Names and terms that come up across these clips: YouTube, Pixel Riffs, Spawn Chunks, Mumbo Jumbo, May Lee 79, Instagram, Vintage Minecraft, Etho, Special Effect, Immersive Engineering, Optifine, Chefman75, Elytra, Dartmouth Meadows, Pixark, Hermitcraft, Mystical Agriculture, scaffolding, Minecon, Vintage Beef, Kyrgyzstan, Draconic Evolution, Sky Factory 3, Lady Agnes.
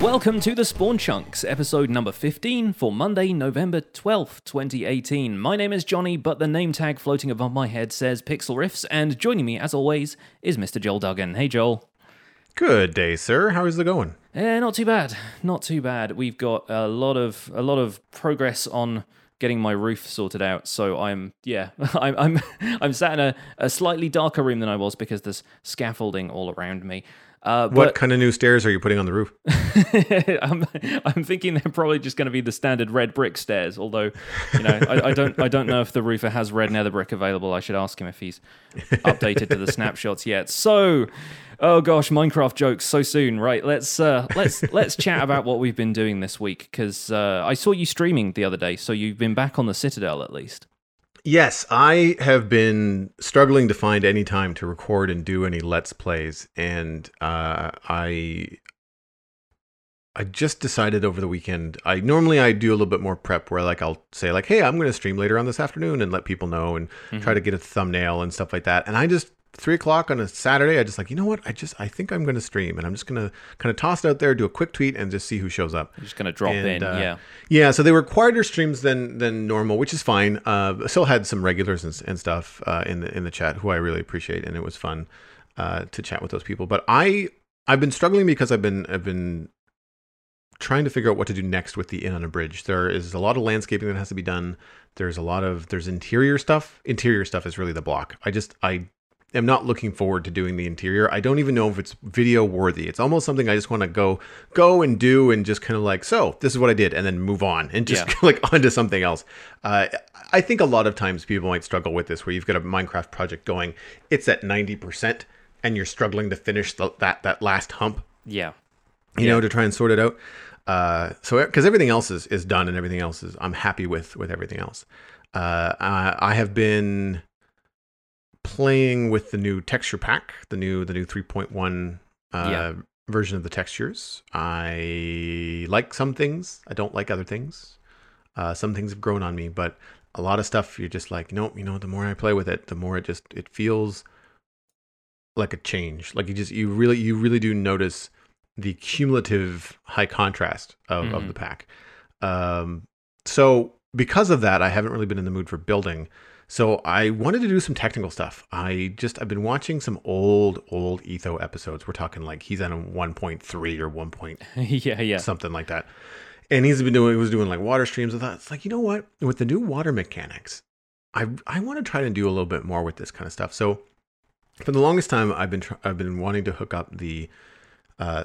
Welcome to the Spawn Chunks, episode number 15 for Monday, November 12th, 2018. My name is Johnny, but the name tag floating above my head says Pixel Riffs, and joining me, as always, is Mr. Joel Duggan. Hey, Joel. Good day, sir. How is it going? Not too bad. Not too bad. We've got a lot of progress on getting my roof sorted out, so I'm sat in a slightly darker room than I was because there's scaffolding all around me. What kind of new stairs are you putting on the roof? I'm thinking they're probably just going to be the standard red brick stairs. Although, you know, I don't know if the roofer has red nether brick available. I should ask him if he's updated to the snapshots yet. So, oh gosh, Minecraft jokes so soon, right? Let's chat about what we've been doing this week, because I saw you streaming the other day, so you've been back on the Citadel at least. Yes, I have been struggling to find any time to record and do any Let's Plays, and I just decided over the weekend. I normally do a little bit more prep where I'll say hey, I'm going to stream later on this afternoon and let people know and try to get a thumbnail and stuff like that. And I just 3 o'clock on a Saturday, I just you know what? I think I'm going to stream, and I'm just going to kind of toss it out there, do a quick tweet, and just see who shows up. You're just going to drop in, yeah. Yeah, so they were quieter streams than normal, which is fine. Still had some regulars and stuff in the chat who I really appreciate, and it was fun to chat with those people. But I've been struggling because I've been trying to figure out what to do next with the Inn on a Bridge. There is a lot of landscaping that has to be done. There's interior stuff. Interior stuff is really the block. I'm not looking forward to doing the interior. I don't even know if it's video worthy. It's almost something I just want to go and do and just kind of so this is what I did and then move on and just onto something else. I think a lot of times people might struggle with this where you've got a Minecraft project going. It's at 90% and you're struggling to finish that last hump. Yeah. You know, to try and sort it out. So because everything else is done and everything else is, I'm happy with everything else. I have been playing with the new texture pack, the new 3.1 version of the textures. I like some things. I don't like other things. Some things have grown on me, but a lot of stuff you're just nope. You know, the more I play with it, the more it feels like a change. You really do notice the cumulative high contrast of the pack. So because of that, I haven't really been in the mood for building. So I wanted to do some technical stuff. I've been watching some old Etho episodes. We're talking he's on a 1.3 or 1. Something like that. And he was doing water streams. I thought, you know what? With the new water mechanics, I want to try to do a little bit more with this kind of stuff. So for the longest time, I've been wanting to hook up the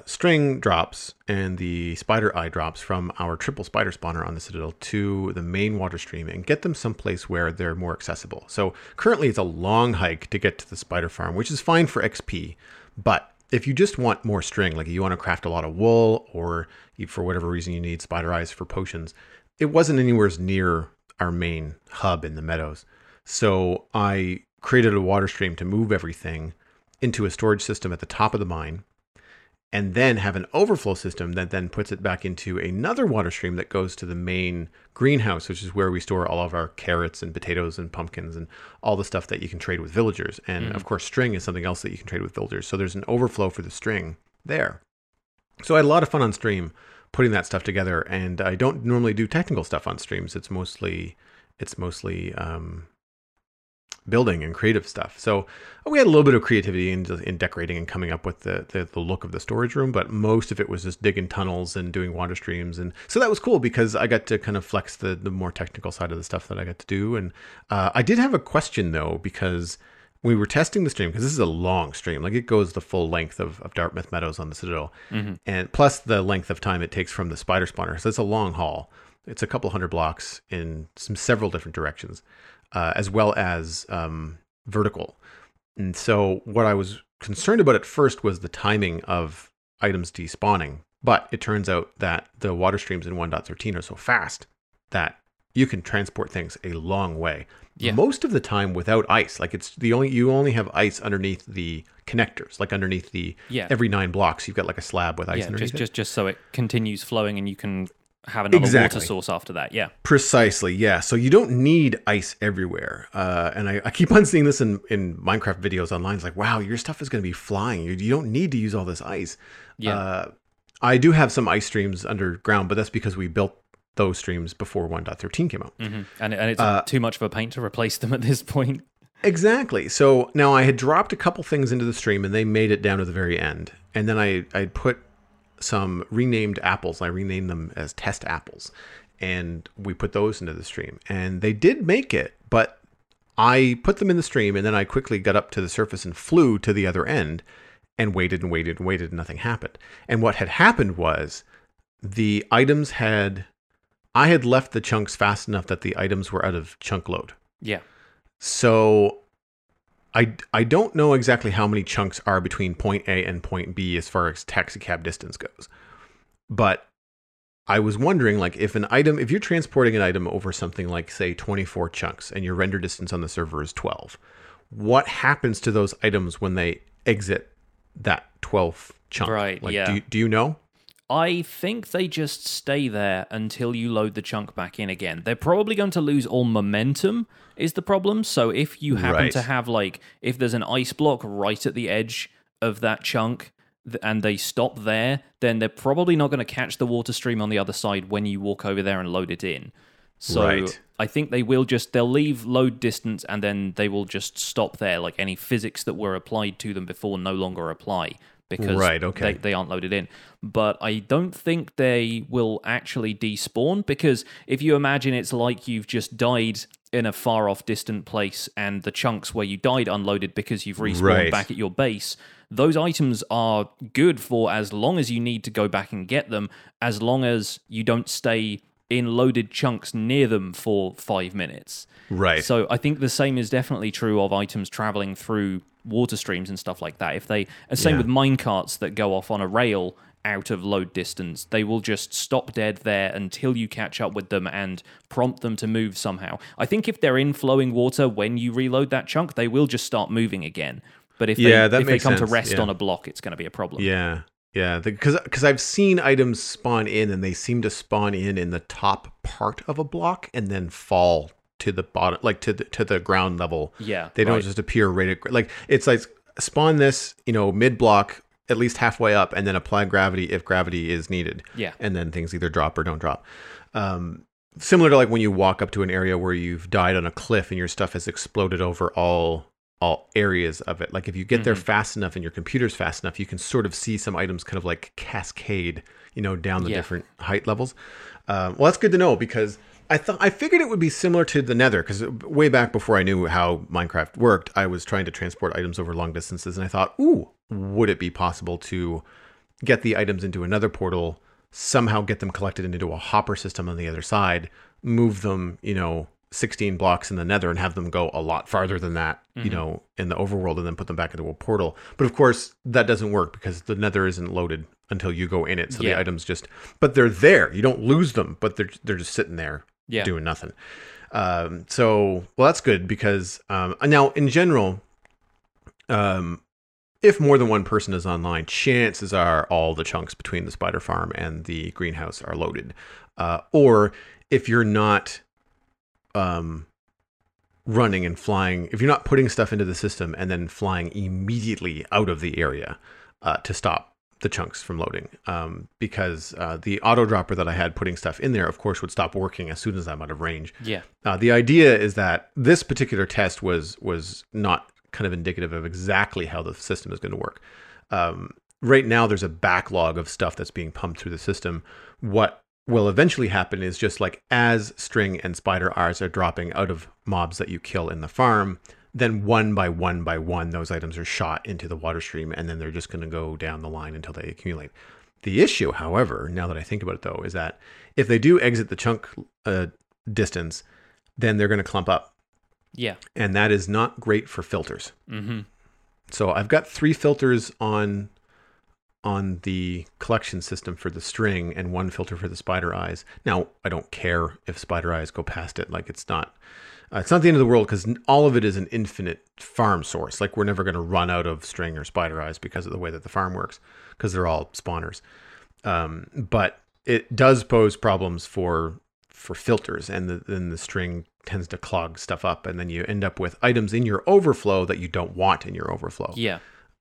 string drops and the spider eye drops from our triple spider spawner on the Citadel to the main water stream and get them someplace where they're more accessible. So currently it's a long hike to get to the spider farm, which is fine for XP. But if you just want more string, you want to craft a lot of wool or for whatever reason you need spider eyes for potions, it wasn't anywhere near our main hub in the meadows. So I created a water stream to move everything into a storage system at the top of the mine, and then have an overflow system that then puts it back into another water stream that goes to the main greenhouse, which is where we store all of our carrots and potatoes and pumpkins and all the stuff that you can trade with villagers. And of course, string is something else that you can trade with villagers. So there's an overflow for the string there. So I had a lot of fun on stream putting that stuff together. And I don't normally do technical stuff on streams. It's mostly building and creative stuff. So we had a little bit of creativity in decorating and coming up with the look of the storage room, but most of it was just digging tunnels and doing water streams. And so that was cool because I got to kind of flex the more technical side of the stuff that I got to do. And I did have a question though, because we were testing the stream, because this is a long stream. It goes the full length of Dartmouth Meadows on the Citadel, and plus the length of time it takes from the spider spawner. So it's a long haul. It's a couple hundred blocks in several different directions. As well as vertical. And so what I was concerned about at first was the timing of items despawning. But it turns out that the water streams in 1.13 are so fast that you can transport things a long way. Yeah. Most of the time without ice. You only have ice underneath the connectors, underneath the every 9 blocks you've got a slab with ice underneath. Just so it continues flowing and you can have another water source after that. Yeah, precisely. Yeah. So you don't need ice everywhere. And I keep on seeing this in Minecraft videos online. It's wow, your stuff is going to be flying. You don't need to use all this ice. Yeah. I do have some ice streams underground, but that's because we built those streams before 1.13 came out. Mm-hmm. And it's too much of a pain to replace them at this point. Exactly. So now I had dropped a couple things into the stream and they made it down to the very end. And then I put some renamed apples. I renamed them as test apples. And we put those into the stream. And they did make it, but I put them in the stream and then I quickly got up to the surface and flew to the other end and waited and waited and waited and nothing happened. And what had happened was the items had... I had left the chunks fast enough that the items were out of chunk load. Yeah. So I don't know exactly how many chunks are between point A and point B as far as taxicab distance goes. But I was wondering, like, if an item, if you're transporting an item over something like, say, 24 chunks and your render distance on the server is 12, what happens to those items when they exit that 12th chunk? Right, like, yeah. Do you know? I think they just stay there until you load the chunk back in again. They're probably going to lose all momentum is the problem. So if you happen to have, like, if there's an ice block right at the edge of that chunk and they stop there, then they're probably not going to catch the water stream on the other side when you walk over there and load it in. So I think they will just, they'll leave load distance and then they will just stop there. Like, any physics that were applied to them before no longer apply. Because they aren't loaded in. But I don't think they will actually despawn, because if you imagine it's like you've just died in a far-off distant place and the chunks where you died unloaded because you've respawned back at your base, those items are good for as long as you need to go back and get them, as long as you don't stay in loaded chunks near them for 5 minutes. Right. So I think the same is definitely true of items traveling through water streams and stuff like that. If they, and same with mine carts that go off on a rail out of load distance, they will just stop dead there until you catch up with them and prompt them to move somehow. I think if they're in flowing water when you reload that chunk, they will just start moving again. But if they come to rest on a block, it's going to be a problem. Yeah, yeah. Because I've seen items spawn in and they seem to spawn in the top part of a block and then fall to the bottom, like to the ground level. Yeah, they don't just appear right at, like, it's like spawn this, you know, mid block at least halfway up, and then apply gravity if gravity is needed. Yeah, and then things either drop or don't drop. Similar to, like, when you walk up to an area where you've died on a cliff and your stuff has exploded over all areas of it. Like, if you get there fast enough and your computer's fast enough, you can sort of see some items kind of like cascade, you know, down the different height levels. Well, that's good to know, because I figured it would be similar to the Nether, because way back before I knew how Minecraft worked, I was trying to transport items over long distances, and I thought, would it be possible to get the items into another portal, somehow get them collected into a hopper system on the other side, move them, you know, 16 blocks in the Nether and have them go a lot farther than that, you know, in the overworld, and then put them back into a portal. But of course, that doesn't work, because the Nether isn't loaded until you go in it. So the items just, but they're there. You don't lose them, but they're just sitting there. Yeah. Doing nothing. So that's good, because now in general, if more than one person is online, chances are all the chunks between the spider farm and the greenhouse are loaded. Or if you're not running and flying, if you're not putting stuff into the system and then flying immediately out of the area to stop the chunks from loading, because the auto dropper that I had putting stuff in there, of course, would stop working as soon as I'm out of range. Yeah. The idea is that this particular test was not kind of indicative of exactly how the system is going to work. Right now, there's a backlog of stuff that's being pumped through the system. What will eventually happen is, just like as string and spider R's are dropping out of mobs that you kill in the farm, then one by one, those items are shot into the water stream, and then they're just going to go down the line until they accumulate. The issue, however, now that I think about it, though, is that if they do exit the chunk distance, then they're going to clump up. Yeah. And that is not great for filters. Mm-hmm. So I've got 3 filters on the collection system for the string and 1 filter for the spider eyes. Now, I don't care if spider eyes go past it. Like, it's not the end of the world, because all of it is an infinite farm source. Like, we're never going to run out of string or spider eyes because of the way that the farm works, because they're all spawners. But it does pose problems for filters, and then the string tends to clog stuff up, and then you end up with items in your overflow that you don't want in your overflow. Yeah.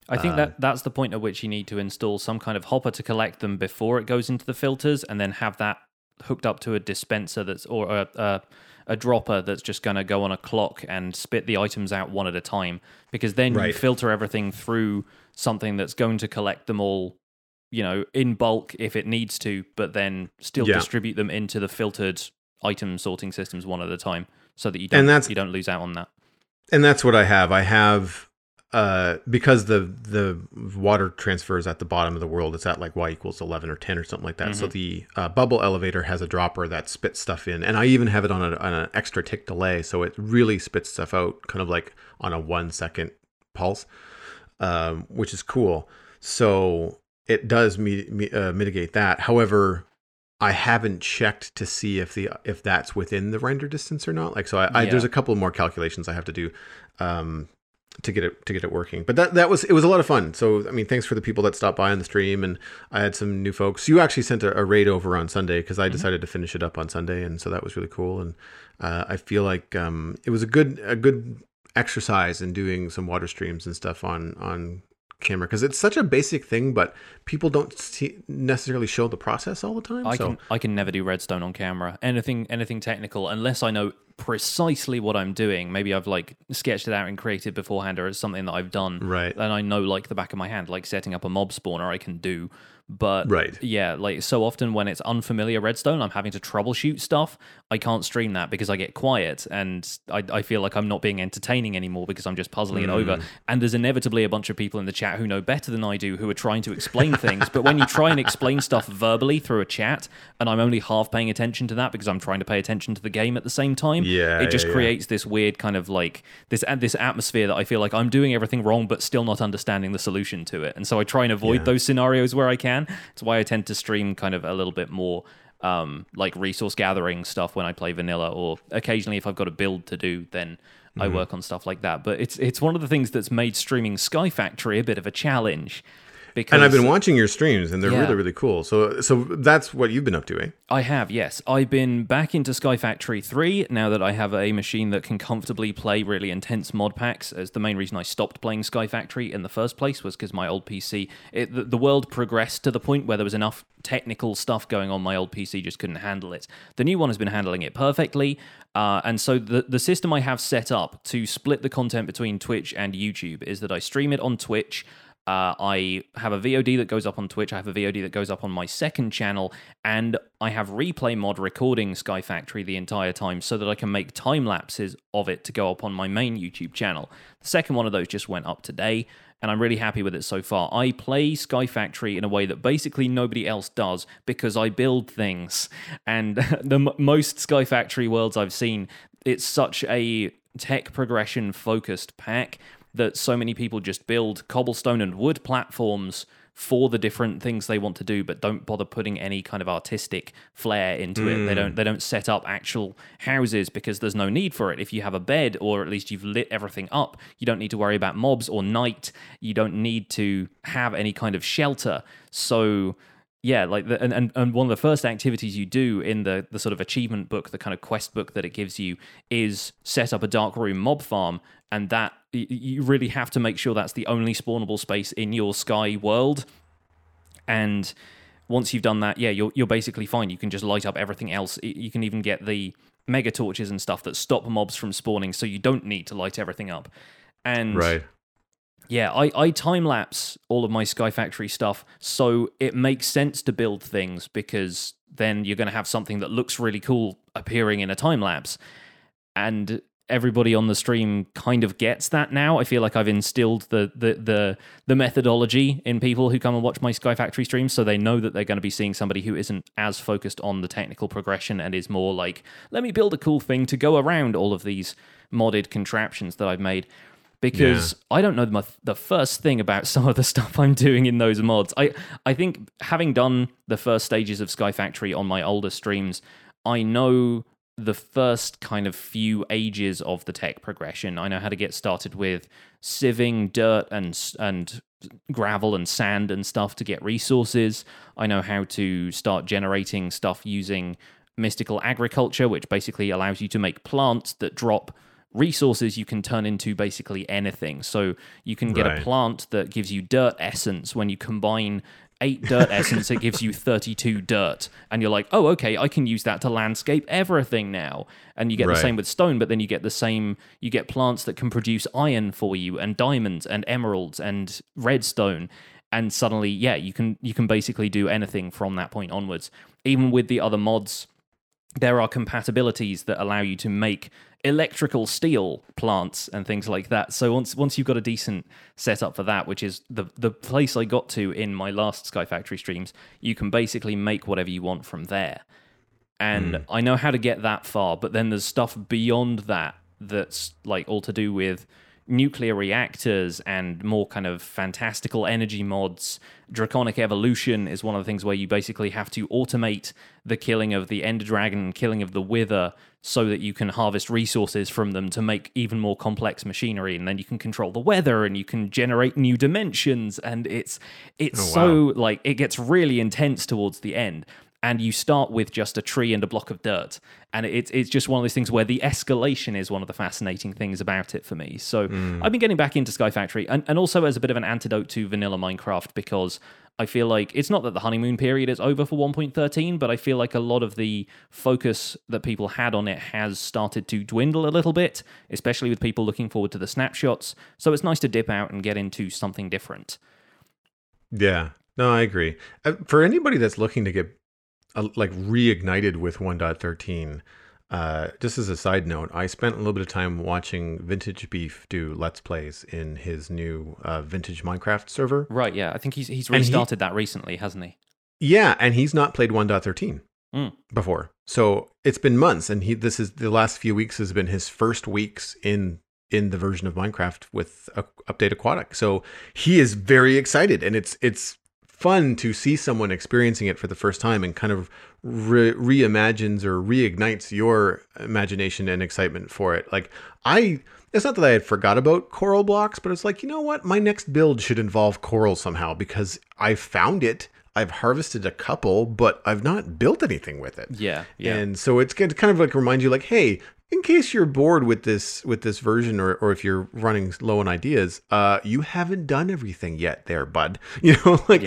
I think that's the point at which you need to install some kind of hopper to collect them before it goes into the filters, and then have that hooked up to a dispenser that's or a dropper that's just going to go on a clock and spit the items out one at a time, because then you filter everything through something that's going to collect them all, you know, in bulk if it needs to, but then still distribute them into the filtered item sorting systems one at a time, so that you don't lose out on that. And that's what I have. I have because the water transfer is at the bottom of the world, it's at like y equals 11 or 10 or something like that. Mm-hmm. So the bubble elevator has a dropper that spits stuff in, and I even have it on an extra tick delay, so it really spits stuff out kind of like on a 1 second pulse, which is cool. So it does mitigate that. However, I haven't checked to see if that's within the render distance or not. Like, so I there's a couple more calculations I have to do. To get it working. But it was a lot of fun. So, I mean, thanks for the people that stopped by on the stream, and I had some new folks. You actually sent a raid over on Sunday, because I decided to finish it up on Sunday, and so that was really cool. And I feel like it was a good exercise in doing some water streams and stuff on camera, because it's such a basic thing, but people don't necessarily show the process all the time. I can never do redstone on camera, anything technical, unless I know precisely what I'm doing. Maybe I've like sketched it out and created beforehand, or it's something that I've done, right? And I know like the back of my hand, like setting up a mob spawner I can do, but like so often when it's unfamiliar redstone, I'm having to troubleshoot stuff. I can't stream that because I get quiet, and I feel like I'm not being entertaining anymore because I'm just puzzling it over. And there's inevitably a bunch of people in the chat who know better than I do, who are trying to explain things, but when you try and explain stuff verbally through a chat, and I'm only half paying attention to that because I'm trying to pay attention to the game at the same time, it just creates this weird kind of like this atmosphere that I feel like I'm doing everything wrong but still not understanding the solution to it. And so I try and avoid those scenarios where I can. It's why I tend to stream kind of a little bit more like resource gathering stuff when I play vanilla, or occasionally if I've got a build to do, then I work on stuff like that. But it's one of the things that's made streaming Sky Factory a bit of a challenge. Because, and I've been watching your streams, and they're really, really cool. So that's what you've been up to, eh? I have, yes. I've been back into Sky Factory 3 now that I have a machine that can comfortably play really intense mod packs. As the main reason I stopped playing Sky Factory in the first place was because my old PC, the world progressed to the point where there was enough technical stuff going on, my old PC just couldn't handle it. The new one has been handling it perfectly. And so the system I have set up to split the content between Twitch and YouTube is that I stream it on Twitch. I have a VOD that goes up on Twitch, I have a VOD that goes up on my second channel, and I have replay mod recording Sky Factory the entire time so that I can make time lapses of it to go up on my main YouTube channel. The second one of those just went up today, and I'm really happy with it so far. I play Sky Factory in a way that basically nobody else does, because I build things. And most Sky Factory worlds I've seen, it's such a tech progression focused pack that so many people just build cobblestone and wood platforms for the different things they want to do, but don't bother putting any kind of artistic flair into it. They don't set up actual houses because there's no need for it. If you have a bed, or at least you've lit everything up, you don't need to worry about mobs or night. You don't need to have any kind of shelter. So yeah, like and one of the first activities you do in the sort of achievement book, the kind of quest book that it gives you, is set up a dark room mob farm, and that you really have to make sure that's the only spawnable space in your Sky world. And once you've done that, you're basically fine. You can just light up everything else. You can even get the mega torches and stuff that stop mobs from spawning, so you don't need to light everything up. And yeah, I time-lapse all of my Sky Factory stuff, so it makes sense to build things, because then you're going to have something that looks really cool appearing in a time-lapse. And everybody on the stream kind of gets that now. I feel like I've instilled the methodology in people who come and watch my Sky Factory streams, so they know that they're going to be seeing somebody who isn't as focused on the technical progression and is more like, let me build a cool thing to go around all of these modded contraptions that I've made. Because I don't know the first thing about some of the stuff I'm doing in those mods. I think having done the first stages of Sky Factory on my older streams, I know the first kind of few ages of the tech progression. I know how to get started with sieving dirt and gravel and sand and stuff to get resources. I know how to start generating stuff using Mystical Agriculture, which basically allows you to make plants that drop resources you can turn into basically anything. So you can get a plant that gives you dirt essence. When you combine 8 dirt essence, it gives you 32 dirt. And you're like, oh, okay, I can use that to landscape everything now. And you get the same with stone, but then you get the same, you get plants that can produce iron for you and diamonds and emeralds and redstone. And suddenly, yeah, you can basically do anything from that point onwards. Even with the other mods, there are compatibilities that allow you to make electrical steel plants and things like that. So once you've got a decent setup for that, which is the place I got to in my last Sky Factory streams, you can basically make whatever you want from there. And I know how to get that far, but then there's stuff beyond that that's like all to do with nuclear reactors and more kind of fantastical energy mods. Draconic Evolution is one of the things where you basically have to automate the killing of the Ender Dragon, killing of the Wither, so that you can harvest resources from them to make even more complex machinery, and then you can control the weather and you can generate new dimensions. And it's so like it gets really intense towards the end. And you start with just a tree and a block of dirt. And it's just one of those things where the escalation is one of the fascinating things about it for me. So I've been getting back into Sky Factory, and also as a bit of an antidote to vanilla Minecraft, because I feel like it's not that the honeymoon period is over for 1.13, but I feel like a lot of the focus that people had on it has started to dwindle a little bit, especially with people looking forward to the snapshots. So it's nice to dip out and get into something different. Yeah, no, I agree. For anybody that's looking to get like reignited with 1.13. Just as a side note, I spent a little bit of time watching Vintage Beef do Let's Plays in his new Vintage Minecraft server. Right, yeah. I think he's restarted that recently, hasn't he? Yeah, and he's not played 1.13 before. So it's been months, and this is the last few weeks has been his first weeks in the version of Minecraft with Update Aquatic. So he is very excited, and it's fun to see someone experiencing it for the first time and kind of reimagines or reignites your imagination and excitement for it. Like it's not that I had forgot about coral blocks, but it's like, you know what? My next build should involve coral somehow, because I found it. I've harvested a couple, but I've not built anything with it. Yeah. And so it's good to kind of like remind you like, hey, in case you're bored with this version, or if you're running low on ideas, you haven't done everything yet there, bud. You know, like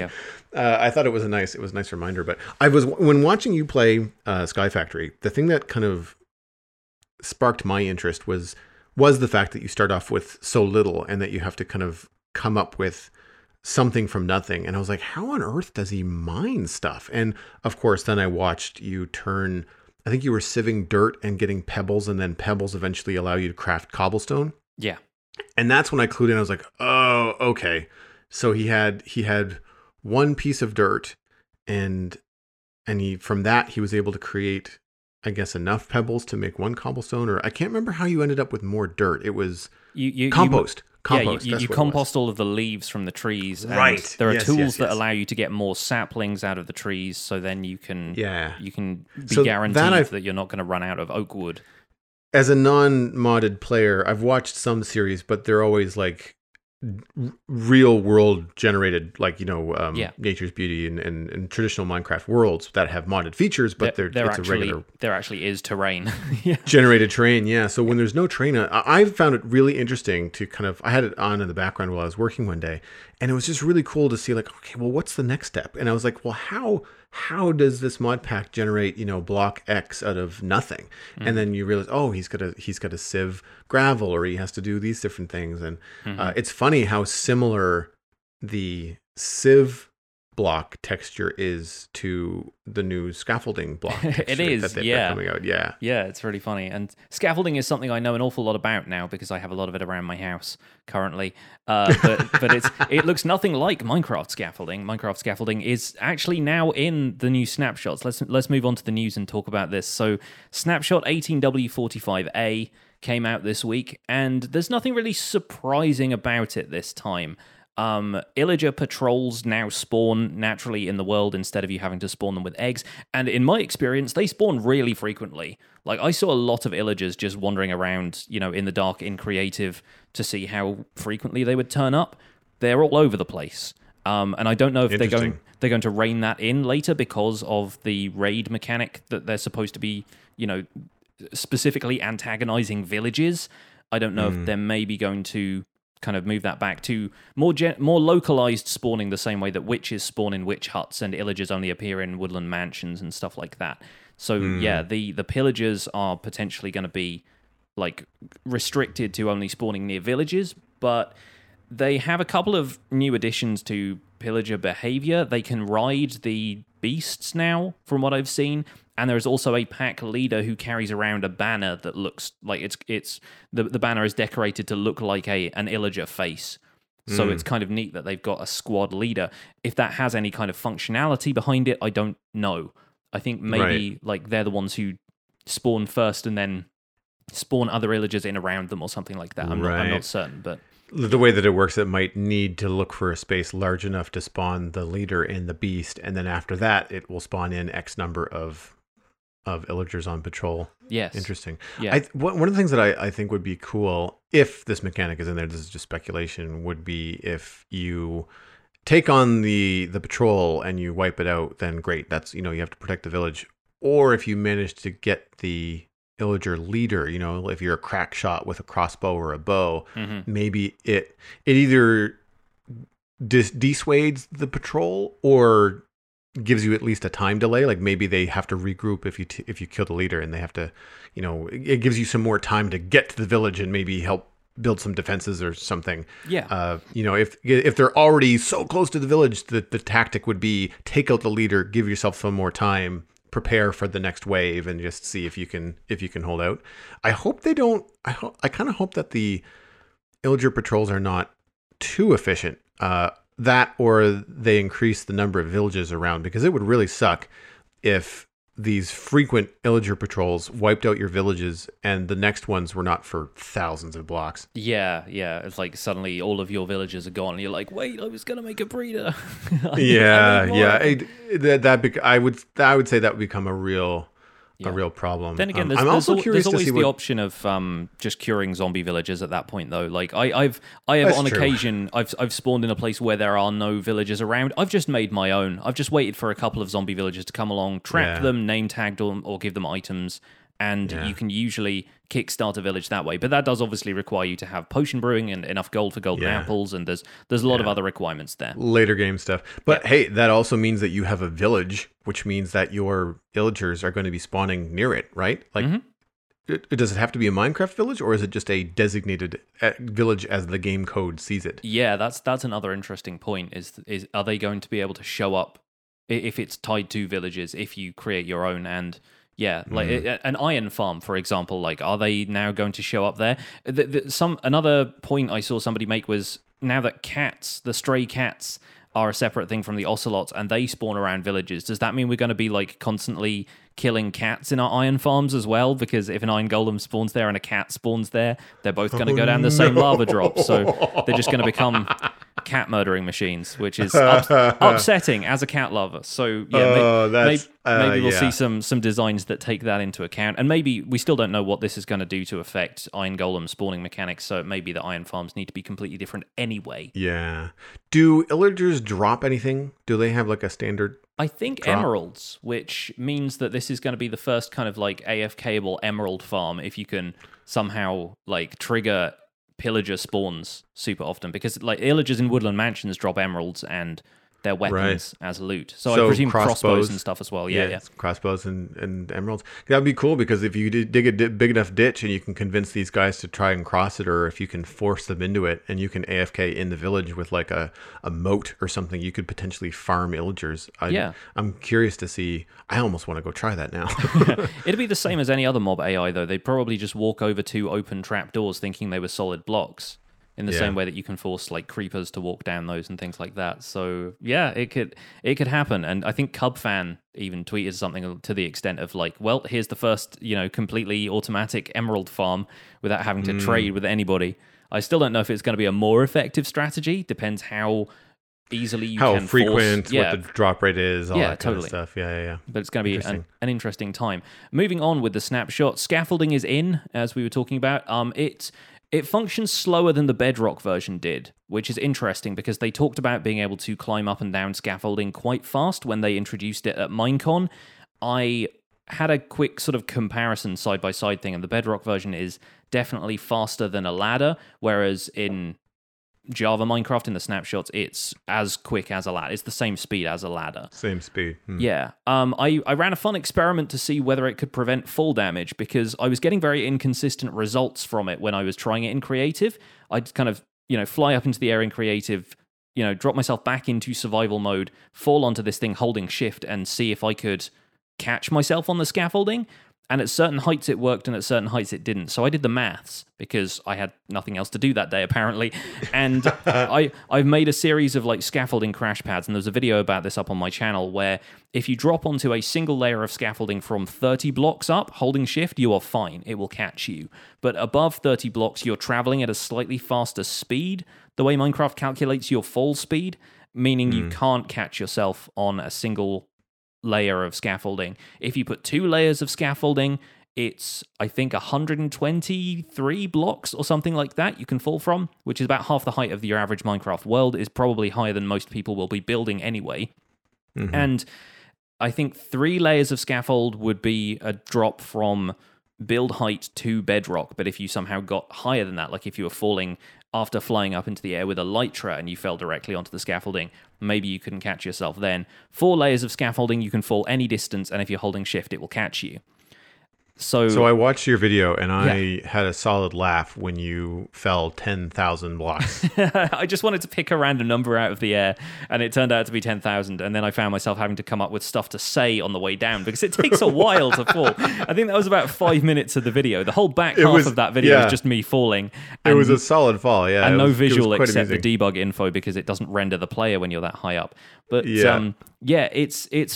I thought it was a nice reminder. But I was, when watching you play Sky Factory, the thing that kind of sparked my interest was the fact that you start off with so little and that you have to kind of come up with something from nothing. And I was like, how on earth does he mine stuff? And of course, then I watched you turn. I think you were sieving dirt and getting pebbles, and then pebbles eventually allow you to craft cobblestone. Yeah. And that's when I clued in. I was like, oh, okay. So he had one piece of dirt, and he, from that, he was able to create, I guess, enough pebbles to make one cobblestone, or I can't remember how you ended up with more dirt. It was compost. Compost. Yeah, you compost all of the leaves from the trees. And there are tools that allow you to get more saplings out of the trees, so then you can be guaranteed that you're not going to run out of oak wood. As a non-modded player, I've watched some series, but they're always like real world generated, like, you know, Nature's Beauty and traditional Minecraft worlds that have modded features, but there actually is terrain. Generated terrain, yeah. So when there's no terrain, I found it really interesting to kind of, I had it on in the background while I was working one day, and it was just really cool to see like, okay, well, what's the next step? And I was like, well, how does this mod pack generate, you know, block X out of nothing? And then you realize, oh, he's got to sieve gravel, or he has to do these different things. And it's funny how similar the sieve block texture is to the new scaffolding block texture. It is, that coming out. Yeah, it's really funny. And scaffolding is something I know an awful lot about now, because I have a lot of it around my house currently. But it looks nothing like Minecraft scaffolding. Minecraft scaffolding is actually now in the new snapshots. Let's move on to the news and talk about this. So snapshot 18w45a came out this week, and there's nothing really surprising about it this time. Illager patrols now spawn naturally in the world instead of you having to spawn them with eggs, and in my experience they spawn really frequently. Like, I saw a lot of illagers just wandering around, you know, in the dark in creative to see how frequently they would turn up. They're all over the place, and I don't know if they're going to rein that in later because of the raid mechanic that they're supposed to be, you know, specifically antagonizing villages. I don't know if they're maybe going to kind of move that back to more localized spawning, the same way that witches spawn in witch huts and illagers only appear in woodland mansions and stuff like that. So yeah, the pillagers are potentially going to be like restricted to only spawning near villages, but they have a couple of new additions to pillager behavior. They can ride the beasts now, from what I've seen. And there is also a pack leader who carries around a banner that looks like the banner is decorated to look like an illager face. So it's kind of neat that they've got a squad leader. If that has any kind of functionality behind it, I don't know. I think maybe like they're the ones who spawn first and then spawn other illagers in around them or something like that. I'm not certain, but the way that it works, it might need to look for a space large enough to spawn the leader and the beast, and then after that, it will spawn in X number of illagers on patrol. Yes. Interesting. Yeah. One of the things that I think would be cool, if this mechanic is in there, this is just speculation, would be if you take on the patrol and you wipe it out, then great. That's, you have to protect the village. Or if you manage to get the illager leader, if you're a crack shot with a crossbow or a bow, maybe it either dissuades the patrol or gives you at least a time delay. Like maybe they have to regroup if you kill the leader, and they have to, it gives you some more time to get to the village and maybe help build some defenses or something. Yeah. If they're already so close to the village, that the tactic would be take out the leader, give yourself some more time, prepare for the next wave, and just see if you can hold out. I hope they don't. I kind of hope that the illager patrols are not too efficient. That or they increase the number of villages around, because it would really suck if these frequent illager patrols wiped out your villages and the next ones were not for thousands of blocks. Yeah. It's like suddenly all of your villages are gone and you're like, wait, I was going to make a breeder. I would say that would become a real problem. Then again, there's always the option of just curing zombie villagers at that point, though. Like I have on occasion, I've spawned in a place where there are no villagers around. I've just made my own. I've just waited for a couple of zombie villagers to come along, trap them, name tagged them, or give them items, and you can usually kickstart a village that way. But that does obviously require you to have potion brewing and enough gold for golden apples, and there's a lot of other requirements there. Later game stuff. But hey, that also means that you have a village, which means that your illagers are going to be spawning near it, right? Like, does it have to be a Minecraft village, or is it just a designated village as the game code sees it? Yeah, that's another interesting point. Is are they going to be able to show up if it's tied to villages, if you create your own? And yeah, like an iron farm, for example, like, are they now going to show up there? Another point I saw somebody make was, now that the stray cats are a separate thing from the ocelots and they spawn around villages, does that mean we're going to be like constantly killing cats in our iron farms as well? Because if an iron golem spawns there and a cat spawns there, they're both going to go down the same lava drop. So they're just going to become cat murdering machines, which is upsetting as a cat lover. So yeah, maybe we'll see some designs that take that into account, and maybe we still don't know what this is going to do to affect iron golem spawning mechanics, so maybe the iron farms need to be completely different anyway. Yeah. Do illagers drop anything? Do they have like a standard? I think emeralds, which means that this is going to be the first kind of like AFKable emerald farm, if you can somehow like trigger pillager spawns super often, because like illagers in woodland mansions drop emeralds and their weapons as loot. So I presume crossbows and stuff as well. Yeah. Crossbows and emeralds. That would be cool, because if you dig a big enough ditch and you can convince these guys to try and cross it, or if you can force them into it and you can AFK in the village with like a moat or something, you could potentially farm illagers. I'm curious to see. I almost want to go try that now. It'd be the same as any other mob AI, though. They'd probably just walk over two open trapdoors thinking they were solid blocks, in the same way that you can force like creepers to walk down those and things like that. So yeah, it could happen. And I think CubFan even tweeted something to the extent of like, well, here's the first, completely automatic emerald farm without having to trade with anybody. I still don't know if it's going to be a more effective strategy. Depends how easily you how can frequent, force, what the drop rate is, all that kind of stuff. Yeah. But it's going to be an interesting time. Moving on with the snapshot, scaffolding is in, as we were talking about. It functions slower than the Bedrock version did, which is interesting because they talked about being able to climb up and down scaffolding quite fast when they introduced it at Minecon. I had a quick sort of comparison side by side thing, and the Bedrock version is definitely faster than a ladder, whereas in Java Minecraft, in the snapshots, it's as quick as a ladder. It's the same speed as a ladder. Same speed. Hmm. Yeah. I ran a fun experiment to see whether it could prevent fall damage, because I was getting very inconsistent results from it when I was trying it in creative. I'd kind of, you know, fly up into the air in creative, you know, drop myself back into survival mode, fall onto this thing holding shift, and see if I could catch myself on the scaffolding. And at certain heights it worked, and at certain heights it didn't. So I did the maths, because I had nothing else to do that day, apparently. And I've made a series of like scaffolding crash pads, and there's a video about this up on my channel, where if you drop onto a single layer of scaffolding from 30 blocks up, holding shift, you are fine. It will catch you. But above 30 blocks, you're traveling at a slightly faster speed, the way Minecraft calculates your fall speed, meaning you can't catch yourself on a single layer of scaffolding. If you put two layers of scaffolding, it's, I think, 123 blocks or something like that you can fall from, which is about half the height of your average Minecraft world, is probably higher than most people will be building anyway. Mm-hmm. And I think three layers of scaffold would be a drop from build height to bedrock, but if you somehow got higher than that, like if you were falling after flying up into the air with a Lytra and you fell directly onto the scaffolding, maybe you couldn't catch yourself then. Four layers of scaffolding, you can fall any distance, and if you're holding shift, it will catch you. So I watched your video, and I had a solid laugh when you fell 10,000 blocks. I just wanted to pick a random number out of the air, and it turned out to be 10,000, and then I found myself having to come up with stuff to say on the way down, because it takes a while to fall. I think that was about 5 minutes of the video. The whole half of that video was just me falling. And it was a solid fall, yeah. And no visual except the debug info, because it doesn't render the player when you're that high up. But it's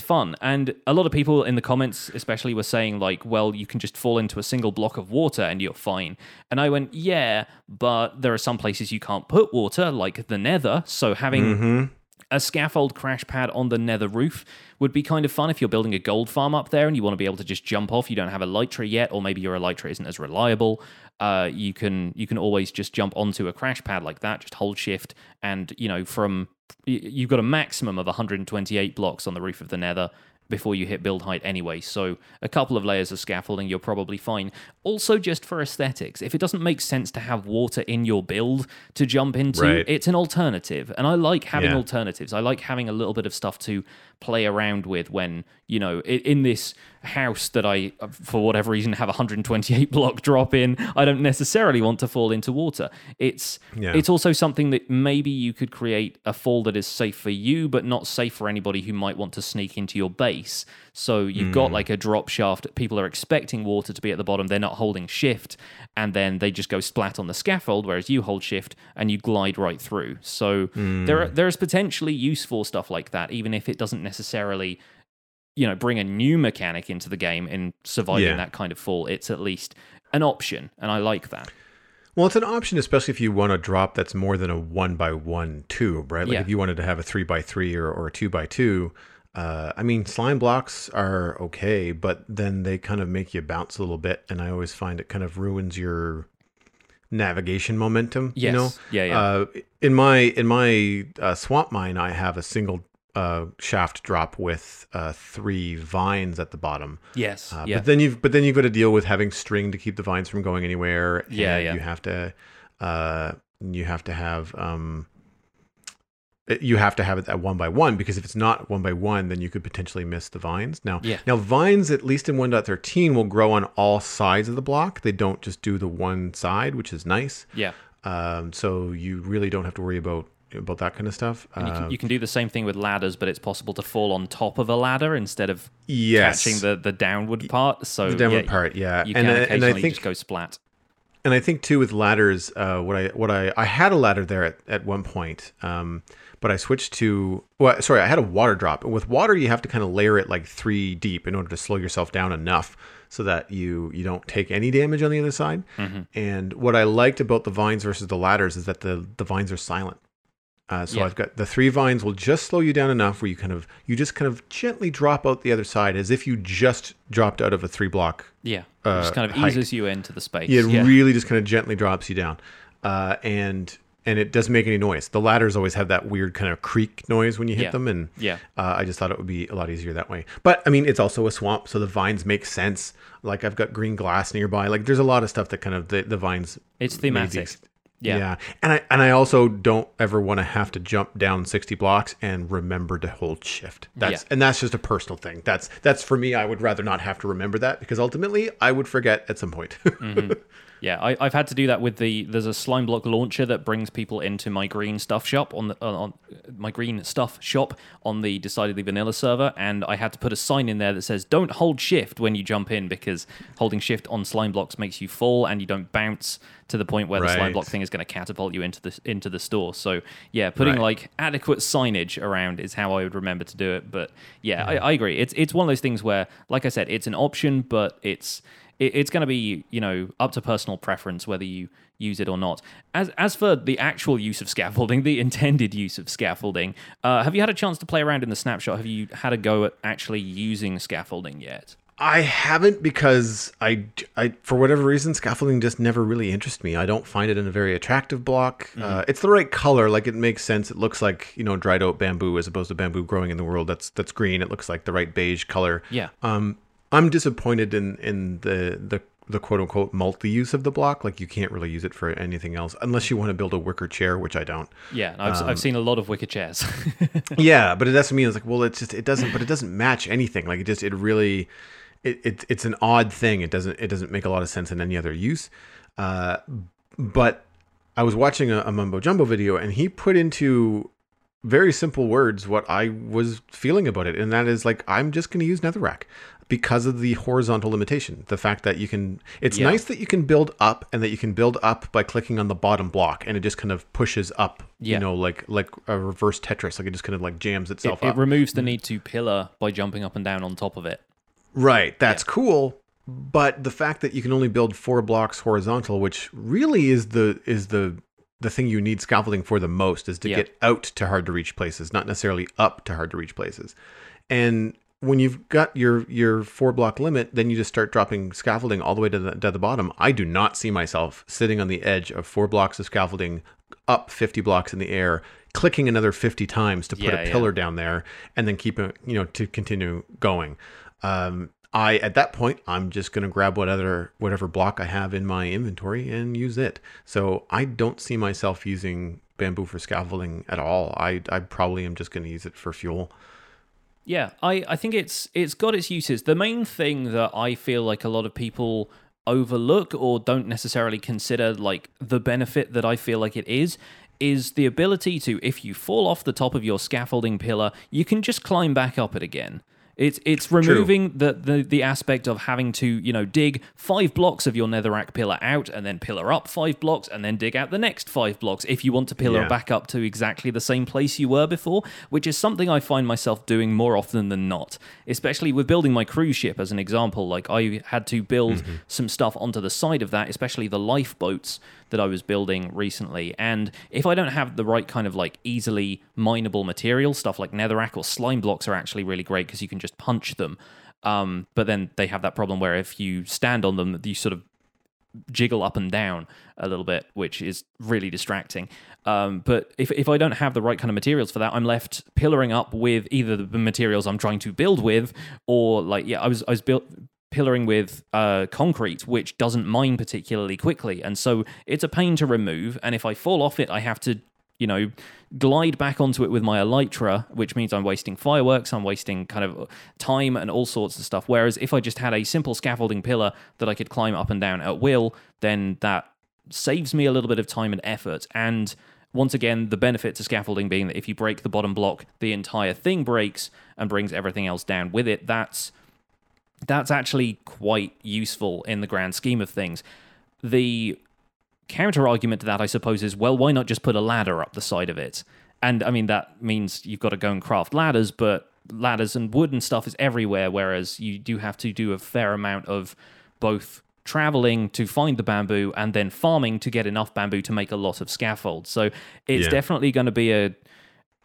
fun. And a lot of people in the comments especially were saying, like, well, you can just fall into a single block of water and you're fine. And I went, yeah, but there are some places you can't put water, like the Nether. So having a scaffold crash pad on the Nether roof would be kind of fun if you're building a gold farm up there and you want to be able to just jump off. You don't have a Elytra yet, or maybe your Elytra isn't as reliable. You can always just jump onto a crash pad like that, just hold shift, and, you know, you've got a maximum of 128 blocks on the roof of the Nether before you hit build height anyway, so a couple of layers of scaffolding, you're probably fine. Also, just for aesthetics, if it doesn't make sense to have water in your build to jump into, it's an alternative, and I like having alternatives. I like having a little bit of stuff to play around with when, you know, in this house that I, for whatever reason, have 128 block drop in, I don't necessarily want to fall into water. It's also something that maybe you could create a fall that is safe for you, but not safe for anybody who might want to sneak into your base. So you've got like a drop shaft, people are expecting water to be at the bottom, they're not holding shift, and then they just go splat on the scaffold, whereas you hold shift and you glide right through. So there is potentially use for stuff like that, even if it doesn't necessarily, you know, bring a new mechanic into the game in surviving that kind of fall. It's at least an option, and I like that. Well, it's an option, especially if you want a drop that's more than a 1x1 tube, right? Like if you wanted to have a 3x3 or a 2x2, I mean, slime blocks are okay, but then they kind of make you bounce a little bit, and I always find it kind of ruins your navigation momentum. Yes. You know? Yeah. In my swamp mine, I have a single shaft drop with three vines at the bottom. Yes. But then you've got to deal with having string to keep the vines from going anywhere. And You have to have it at 1x1, because if it's not 1x1, then you could potentially miss the vines. Now vines, at least in 1.13, will grow on all sides of the block. They don't just do the one side, which is nice. Yeah. So you really don't have to worry about that kind of stuff. And you can do the same thing with ladders, but it's possible to fall on top of a ladder instead of catching the downward part. So the downward part, yeah. You can occasionally just go splat. And I think too with ladders, what I had a ladder there at one point, but I switched to I had a water drop. And with water, you have to kind of layer it like three deep in order to slow yourself down enough so that you don't take any damage on the other side. Mm-hmm. And what I liked about the vines versus the ladders is that the vines are silent. I've got the three vines will just slow you down enough where you just kind of gently drop out the other side as if you just dropped out of a 3-block. Yeah. It just kind of eases you into the space. It really just kind of gently drops you down. And and it doesn't make any noise. The ladders always have that weird kind of creak noise when you hit them, and I just thought it would be a lot easier that way. But I mean, it's also a swamp, so the vines make sense. Like I've got green glass nearby. Like there's a lot of stuff that kind of the vines. It's thematic. Yeah. And I also don't ever want to have to jump down 60 blocks and remember to hold shift. And that's just a personal thing. That's for me. I would rather not have to remember that, because ultimately I would forget at some point. Mm-hmm. Yeah, I've had to do that with there's a slime block launcher that brings people into my green stuff shop on the Decidedly Vanilla server, and I had to put a sign in there that says don't hold shift when you jump in, because holding shift on slime blocks makes you fall and you don't bounce to the point where the slime block thing is going to catapult you into the store. So yeah, putting like adequate signage around is how I would remember to do it. But I agree. It's one of those things where, like I said, it's an option, but it's going to be, you know, up to personal preference whether you use it or not. As for the actual use of scaffolding, the intended use of scaffolding, have you had a chance to play around in the snapshot? Have you had a go at actually using scaffolding yet? I haven't, because I for whatever reason, scaffolding just never really interests me. I don't find it in a very attractive block. Mm-hmm. It's the right color. Like, it makes sense. It looks like, you know, dried out bamboo as opposed to bamboo growing in the world. That's green. It looks like the right beige color. Yeah. I'm disappointed in the quote-unquote multi-use of the block. Like, you can't really use it for anything else unless you want to build a wicker chair, which I don't. Yeah, I've seen a lot of wicker chairs. Yeah, but that's what I mean. It's like, well, it's just, it doesn't match anything. Like, it's an odd thing. It doesn't make a lot of sense in any other use. But I was watching a Mumbo Jumbo video, and he put into very simple words what I was feeling about it, and that is, like, I'm just going to use netherrack because of the horizontal limitation. The fact that you can, it's nice that you can build up, and that you can build up by clicking on the bottom block, and it just kind of pushes up, you know, like a reverse Tetris. Like, it just kind of like jams itself up. It removes the need to pillar by jumping up and down on top of it. Right. That's cool. But the fact that you can only build 4 blocks horizontal, which really is the thing you need scaffolding for the most, is to get out to hard to reach places, not necessarily up to hard to reach places. And when you've got your 4 block limit, then you just start dropping scaffolding all the way to the bottom. I do not see myself sitting on the edge of 4 blocks of scaffolding up 50 blocks in the air, clicking another 50 times to put a pillar down there, and then keep it, you know, to continue going. At that point, I'm just going to grab whatever block I have in my inventory and use it. So I don't see myself using bamboo for scaffolding at all. I probably am just going to use it for fuel. Yeah, I think it's got its uses. The main thing that I feel like a lot of people overlook or don't necessarily consider, like, the benefit that I feel like it is the ability to, if you fall off the top of your scaffolding pillar, you can just climb back up it again. It's removing the aspect of having to, you know, dig 5 blocks of your netherrack pillar out, and then pillar up 5 blocks, and then dig out the next 5 blocks if you want to pillar back up to exactly the same place you were before, which is something I find myself doing more often than not, especially with building my cruise ship as an example. Like, I had to build some stuff onto the side of that, especially the lifeboats that I was building recently. And if I don't have the right kind of, like, easily mineable material, stuff like netherrack or slime blocks are actually really great because you can just punch them. But then they have that problem where if you stand on them, you sort of jiggle up and down a little bit, which is really distracting. But if I don't have the right kind of materials for that, I'm left pillaring up with either the materials I'm trying to build with, or, like, I was built pillaring with concrete, which doesn't mine particularly quickly, and so it's a pain to remove. And if I fall off it, I have to, you know, glide back onto it with my elytra, which means I'm wasting fireworks, I'm wasting kind of time and all sorts of stuff. Whereas if I just had a simple scaffolding pillar that I could climb up and down at will, then that saves me a little bit of time and effort. And once again, the benefit to scaffolding being that if you break the bottom block, the entire thing breaks and brings everything else down with it. That's actually quite useful in the grand scheme of things. The counter argument to that, I suppose, is, well, why not just put a ladder up the side of it? And I mean, that means you've got to go and craft ladders, but ladders and wood and stuff is everywhere, whereas you do have to do a fair amount of both traveling to find the bamboo and then farming to get enough bamboo to make a lot of scaffold. So it's definitely going to be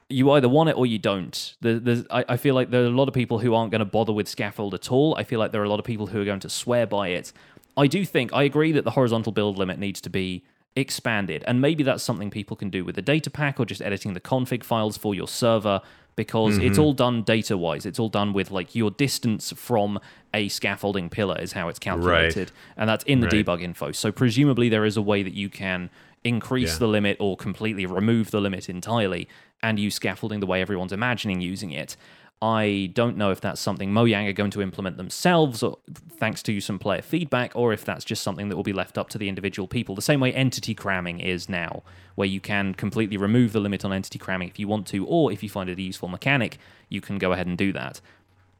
you either want it or you don't. I feel like there are a lot of people who aren't going to bother with scaffold at all. I feel like there are a lot of people who are going to swear by it. I agree that the horizontal build limit needs to be expanded. And maybe that's something people can do with a data pack or just editing the config files for your server, because it's all done data-wise. It's all done with like your distance from a scaffolding pillar is how it's calculated. Right. And that's in the debug info. So presumably there is a way that you can increase the limit or completely remove the limit entirely and use scaffolding the way everyone's imagining using it. I don't know if that's something Mojang are going to implement themselves, or thanks to some player feedback, or if that's just something that will be left up to the individual people, the same way entity cramming is now, where you can completely remove the limit on entity cramming if you want to, or if you find it a useful mechanic, you can go ahead and do that.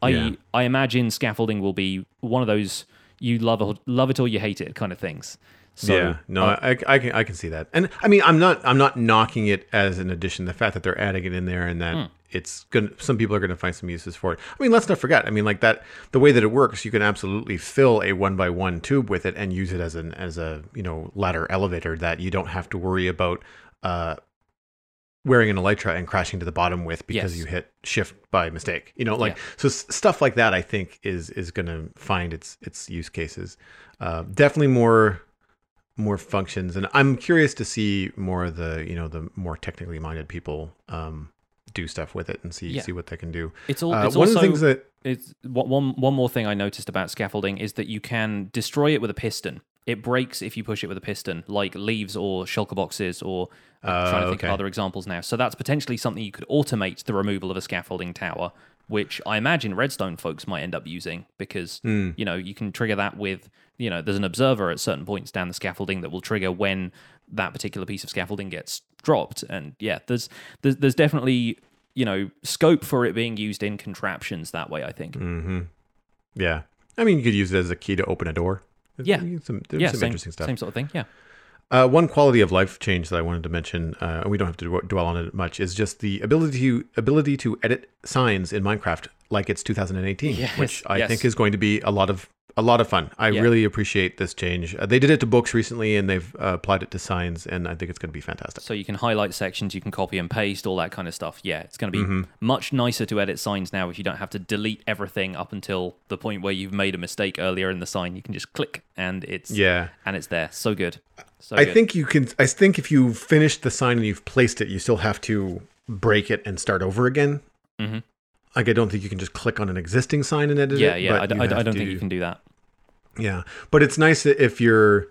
I imagine scaffolding will be one of those you love it or you hate it kind of things. So, I can see that. And I mean, I'm not knocking it as an addition. The fact that they're adding it in there and that it's going, some people are going to find some uses for it. I mean, let's not forget. I mean, like that, the way that it works, you can absolutely fill a 1x1 tube with it and use it as a ladder elevator that you don't have to worry about wearing an elytra and crashing to the bottom with because you hit shift by mistake. So stuff like that, I think is going to find its use cases. Definitely more functions, and I'm curious to see more of the the more technically minded people do stuff with it and see what they can do. One more thing I noticed about scaffolding is that you can destroy it with a piston. It breaks if you push it with a piston, like leaves or shulker boxes, or I'm trying to think of other examples now. So that's potentially something you could automate the removal of a scaffolding tower, which I imagine Redstone folks might end up using because you can trigger that with there's an observer at certain points down the scaffolding that will trigger when that particular piece of scaffolding gets dropped. And there's definitely scope for it being used in contraptions that way, I think. Yeah, I mean, you could use it as a key to open a door. Some interesting stuff. Same sort of thing. Yeah. One quality of life change that I wanted to mention, and we don't have to dwell on it much, is just the ability to edit signs in Minecraft like it's 2018, which I think is going to be a lot of fun. I really appreciate this change. They did it to books recently, and they've applied it to signs, and I think it's going to be fantastic. So you can highlight sections, you can copy and paste, all that kind of stuff. Yeah, it's going to be much nicer to edit signs now if you don't have to delete everything up until the point where you've made a mistake earlier in the sign. You can just click, and it's there. So good. I think if you finished the sign and you've placed it, you still have to break it and start over again. Mm-hmm. Like, I don't think you can just click on an existing sign and edit it. Yeah, I don't think you can do that. Yeah, but it's nice that if you're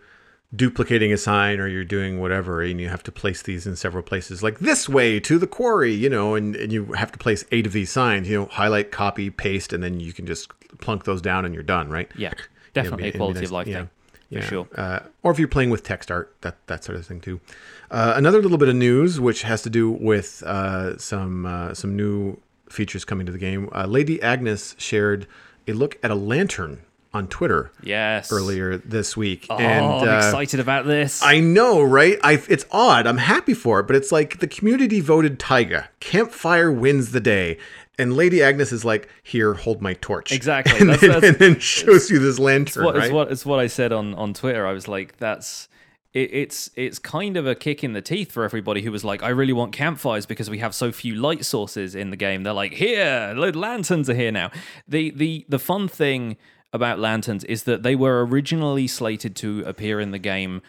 duplicating a sign or you're doing whatever and you have to place these in several places, like this way to the quarry, and you have to place 8 of these signs, highlight, copy, paste, and then you can just plunk those down and you're done, right? Yeah, definitely a quality of life thing. Yeah. For sure. Or if you're playing with text art, that sort of thing too. Another little bit of news, which has to do with some new features coming to the game. Lady Agnes shared a look at a lantern on Twitter earlier this week. Oh, and I'm excited about this. I know, right? It's odd. I'm happy for it, but it's like the community voted Taiga. Campfire wins the day. And Lady Agnes is like, here, hold my torch. Exactly. And then shows you this lantern, right? It's what I said on Twitter. I was like, it's kind of a kick in the teeth for everybody who was like, I really want campfires because we have so few light sources in the game. They're like, here, lanterns are here now. The fun thing about lanterns is that they were originally slated to appear in the game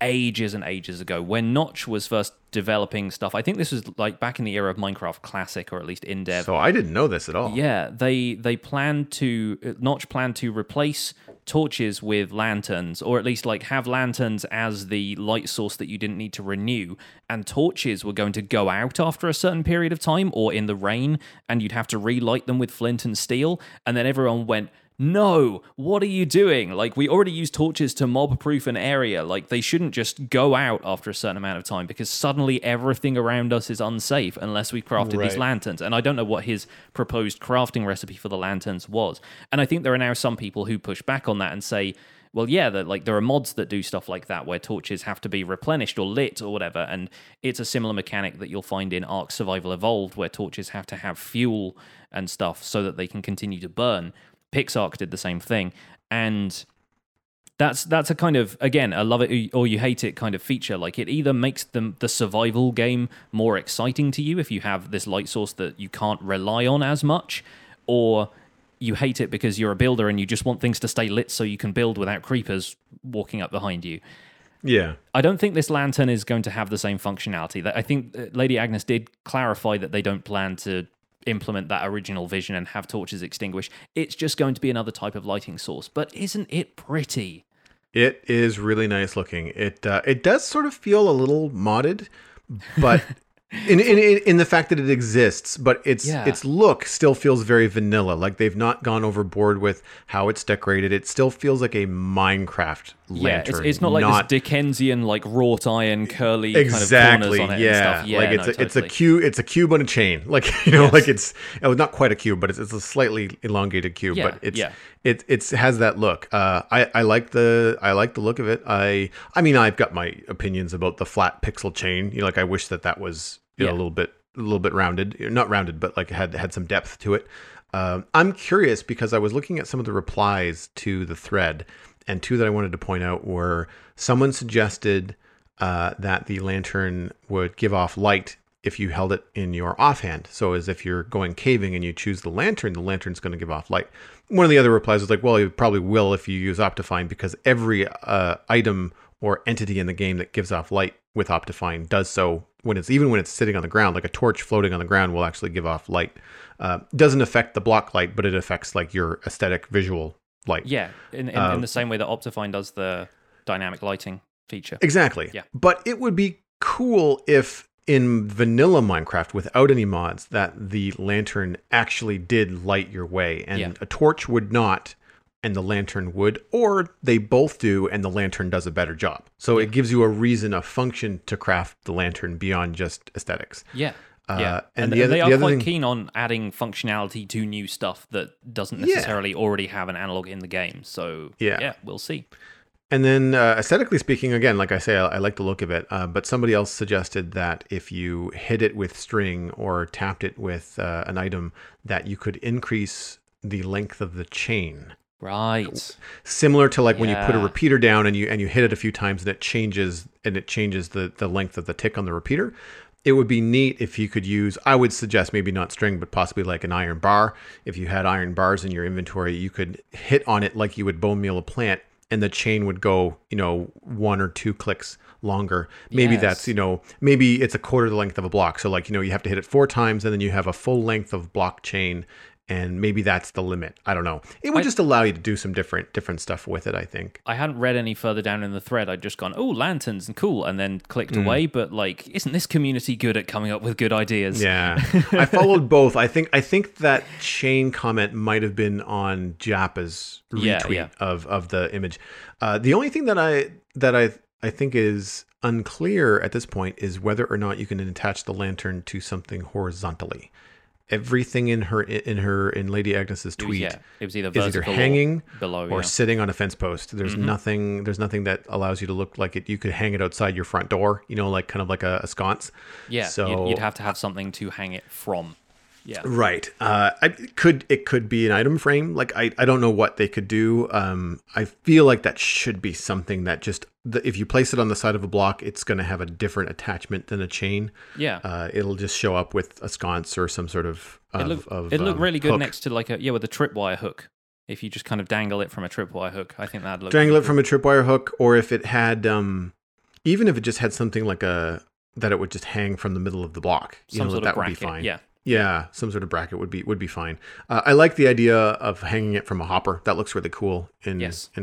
ages and ages ago when Notch was first developing stuff. I think this was like back in the era of Minecraft Classic, or at least in dev. So I didn't know this at all. Yeah, Notch planned to replace torches with lanterns, or at least like have lanterns as the light source that you didn't need to renew, and torches were going to go out after a certain period of time or in the rain, and you'd have to relight them with flint and steel. And then everyone went, no, what are you doing? Like, we already use torches to mob-proof an area. Like, they shouldn't just go out after a certain amount of time because suddenly everything around us is unsafe unless we crafted these lanterns. And I don't know what his proposed crafting recipe for the lanterns was. And I think there are now some people who push back on that and say, well, yeah, there are mods that do stuff like that where torches have to be replenished or lit or whatever, and it's a similar mechanic that you'll find in Ark Survival Evolved where torches have to have fuel and stuff so that they can continue to burn. Pixark did the same thing, and that's a kind of, again, a love it or you hate it kind of feature. Like, it either makes the survival game more exciting to you if you have this light source that you can't rely on as much, or you hate it because you're a builder and you just want things to stay lit so you can build without creepers walking up behind you. Yeah. I don't think this lantern is going to have the same functionality. I think Lady Agnes did clarify that they don't plan to implement that original vision and have torches extinguish. It's just going to be another type of lighting source. But isn't it pretty? It is really nice looking. It does sort of feel a little modded, but in the fact that it exists, but its look still feels very vanilla. Like they've not gone overboard with how it's decorated. It still feels like a Minecraft lantern. Yeah, it's not like this Dickensian like wrought iron curly kind of corners on it and stuff. Yeah, like it's a cube on a chain. Like like it's not quite a cube, but it's a slightly elongated cube. Yeah, but it has that look. I like the look of it. I mean I've got my opinions about the flat pixel chain. You know, like I wish that was a little bit rounded, not rounded, but like had some depth to it. I'm curious because I was looking at some of the replies to the thread. And two that I wanted to point out were someone suggested that the lantern would give off light if you held it in your offhand. So as if you're going caving and you choose the lantern's going to give off light. One of the other replies was like, well, it probably will if you use Optifine because every item or entity in the game that gives off light with Optifine does so when it's sitting on the ground, like a torch floating on the ground will actually give off light. Doesn't affect the block light, but it affects like your aesthetic visual light. Yeah, in the same way that Optifine does the dynamic lighting feature. Exactly. Yeah. But it would be cool if in vanilla Minecraft, without any mods, that the lantern actually did light your way. And a torch would not, and the lantern would, or they both do, and the lantern does a better job. So it gives you a reason, a function to craft the lantern beyond just aesthetics. Yeah. And they are quite keen on adding functionality to new stuff that doesn't necessarily already have an analog in the game. So, we'll see. And then aesthetically speaking, again, like I say, I like the look of it. But somebody else suggested that if you hit it with string or tapped it with an item, that you could increase the length of the chain. Right. Similar to like when you put a repeater down and you hit it a few times and it changes the length of the tick on the repeater. It would be neat if you could use, I would suggest maybe not string, but possibly like an iron bar. If you had iron bars in your inventory, you could hit on it like you would bone meal a plant and the chain would go, one or two clicks longer. Maybe maybe it's a quarter the length of a block. So like, you have to hit it 4 times and then you have a full length of block chain. And maybe that's the limit. I don't know. It would just allow you to do some different stuff with it, I think. I hadn't read any further down in the thread. I'd just gone, oh, lanterns and cool, and then clicked away. But like, isn't this community good at coming up with good ideas? Yeah. I followed both. I think that chain comment might have been on Japa's retweet of the image. The only thing that I think is unclear at this point is whether or not you can attach the lantern to something horizontally. Everything in Lady Agnes's tweet is either hanging or below, or sitting on a fence post. There's nothing. There's nothing that allows you to look like it. You could hang it outside your front door. Like kind of like a sconce. Yeah. So you'd have to have something to hang it from. Yeah. Right. It could be an item frame. Like I don't know what they could do. I feel like that should be something that just. If you place it on the side of a block, it's going to have a different attachment than a chain. Yeah. It'll just show up with a sconce or some sort of It looked really good hook. Next to like with a tripwire hook. If you just kind of dangle it from a tripwire hook, I think that'd look Dangle it from a tripwire hook, or if it had, even if it just had something like that it would just hang from the middle of the block. Some sort of bracket, would be fine. Yeah. Yeah, some sort of bracket would be fine. I like the idea of hanging it from a hopper. That looks really cool in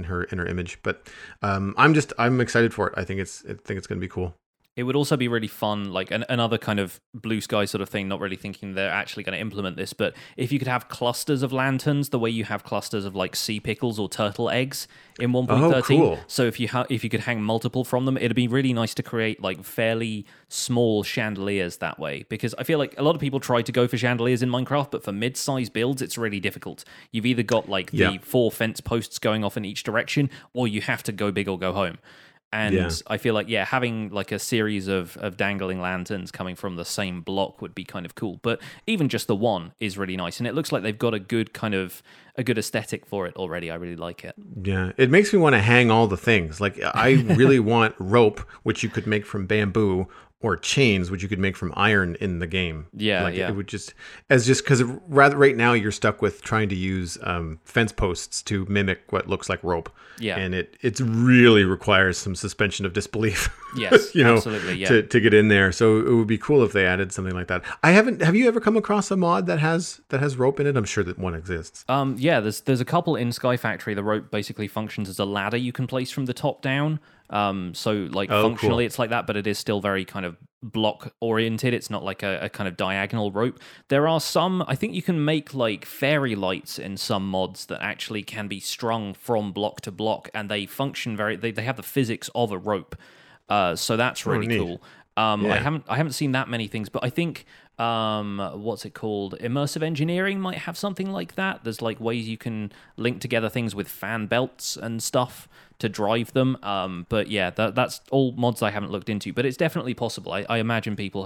her image. But I'm excited for it. I think it's going to be cool. It would also be really fun, like another kind of blue sky sort of thing, not really thinking they're actually going to implement this, but if you could have clusters of lanterns the way you have clusters of like sea pickles or turtle eggs in 1.13. Oh, cool. So if you could hang multiple from them, it'd be really nice to create like fairly small chandeliers that way, because I feel like a lot of people try to go for chandeliers in Minecraft, but for mid-size builds, it's really difficult. You've either got like the 4 fence posts going off in each direction, or you have to go big or go home. And I feel like, having like a series of dangling lanterns coming from the same block would be kind of cool. But even just the one is really nice. And it looks like they've got a good aesthetic for it already. I really like it. Yeah, it makes me want to hang all the things. Like I really want rope, which you could make from bamboo, or chains, which you could make from iron in the game. Yeah, like it would just because rather right now you're stuck with trying to use fence posts to mimic what looks like rope. Yeah, and it really requires some suspension of disbelief. Yes, you know, absolutely. Yeah, to get in there. So it would be cool if they added something like that. I haven't. Have you ever come across a mod that has rope in it? I'm sure that one exists. Yeah, there's a couple in Sky Factory. The rope basically functions as a ladder you can place from the top down. So like functionally cool. It's like that, but it is still very kind of block oriented. It's not like a kind of diagonal rope. There are some, I think you can make like fairy lights in some mods that actually can be strung from block to block, and they function very, they have the physics of a rope. So that's really cool. Yeah. I haven't seen that many things, but I think what's it called? Immersive Engineering might have something like that. There's like ways you can link together things with fan belts and stuff to drive them. But yeah, that's all mods I haven't looked into, but it's definitely possible. I imagine people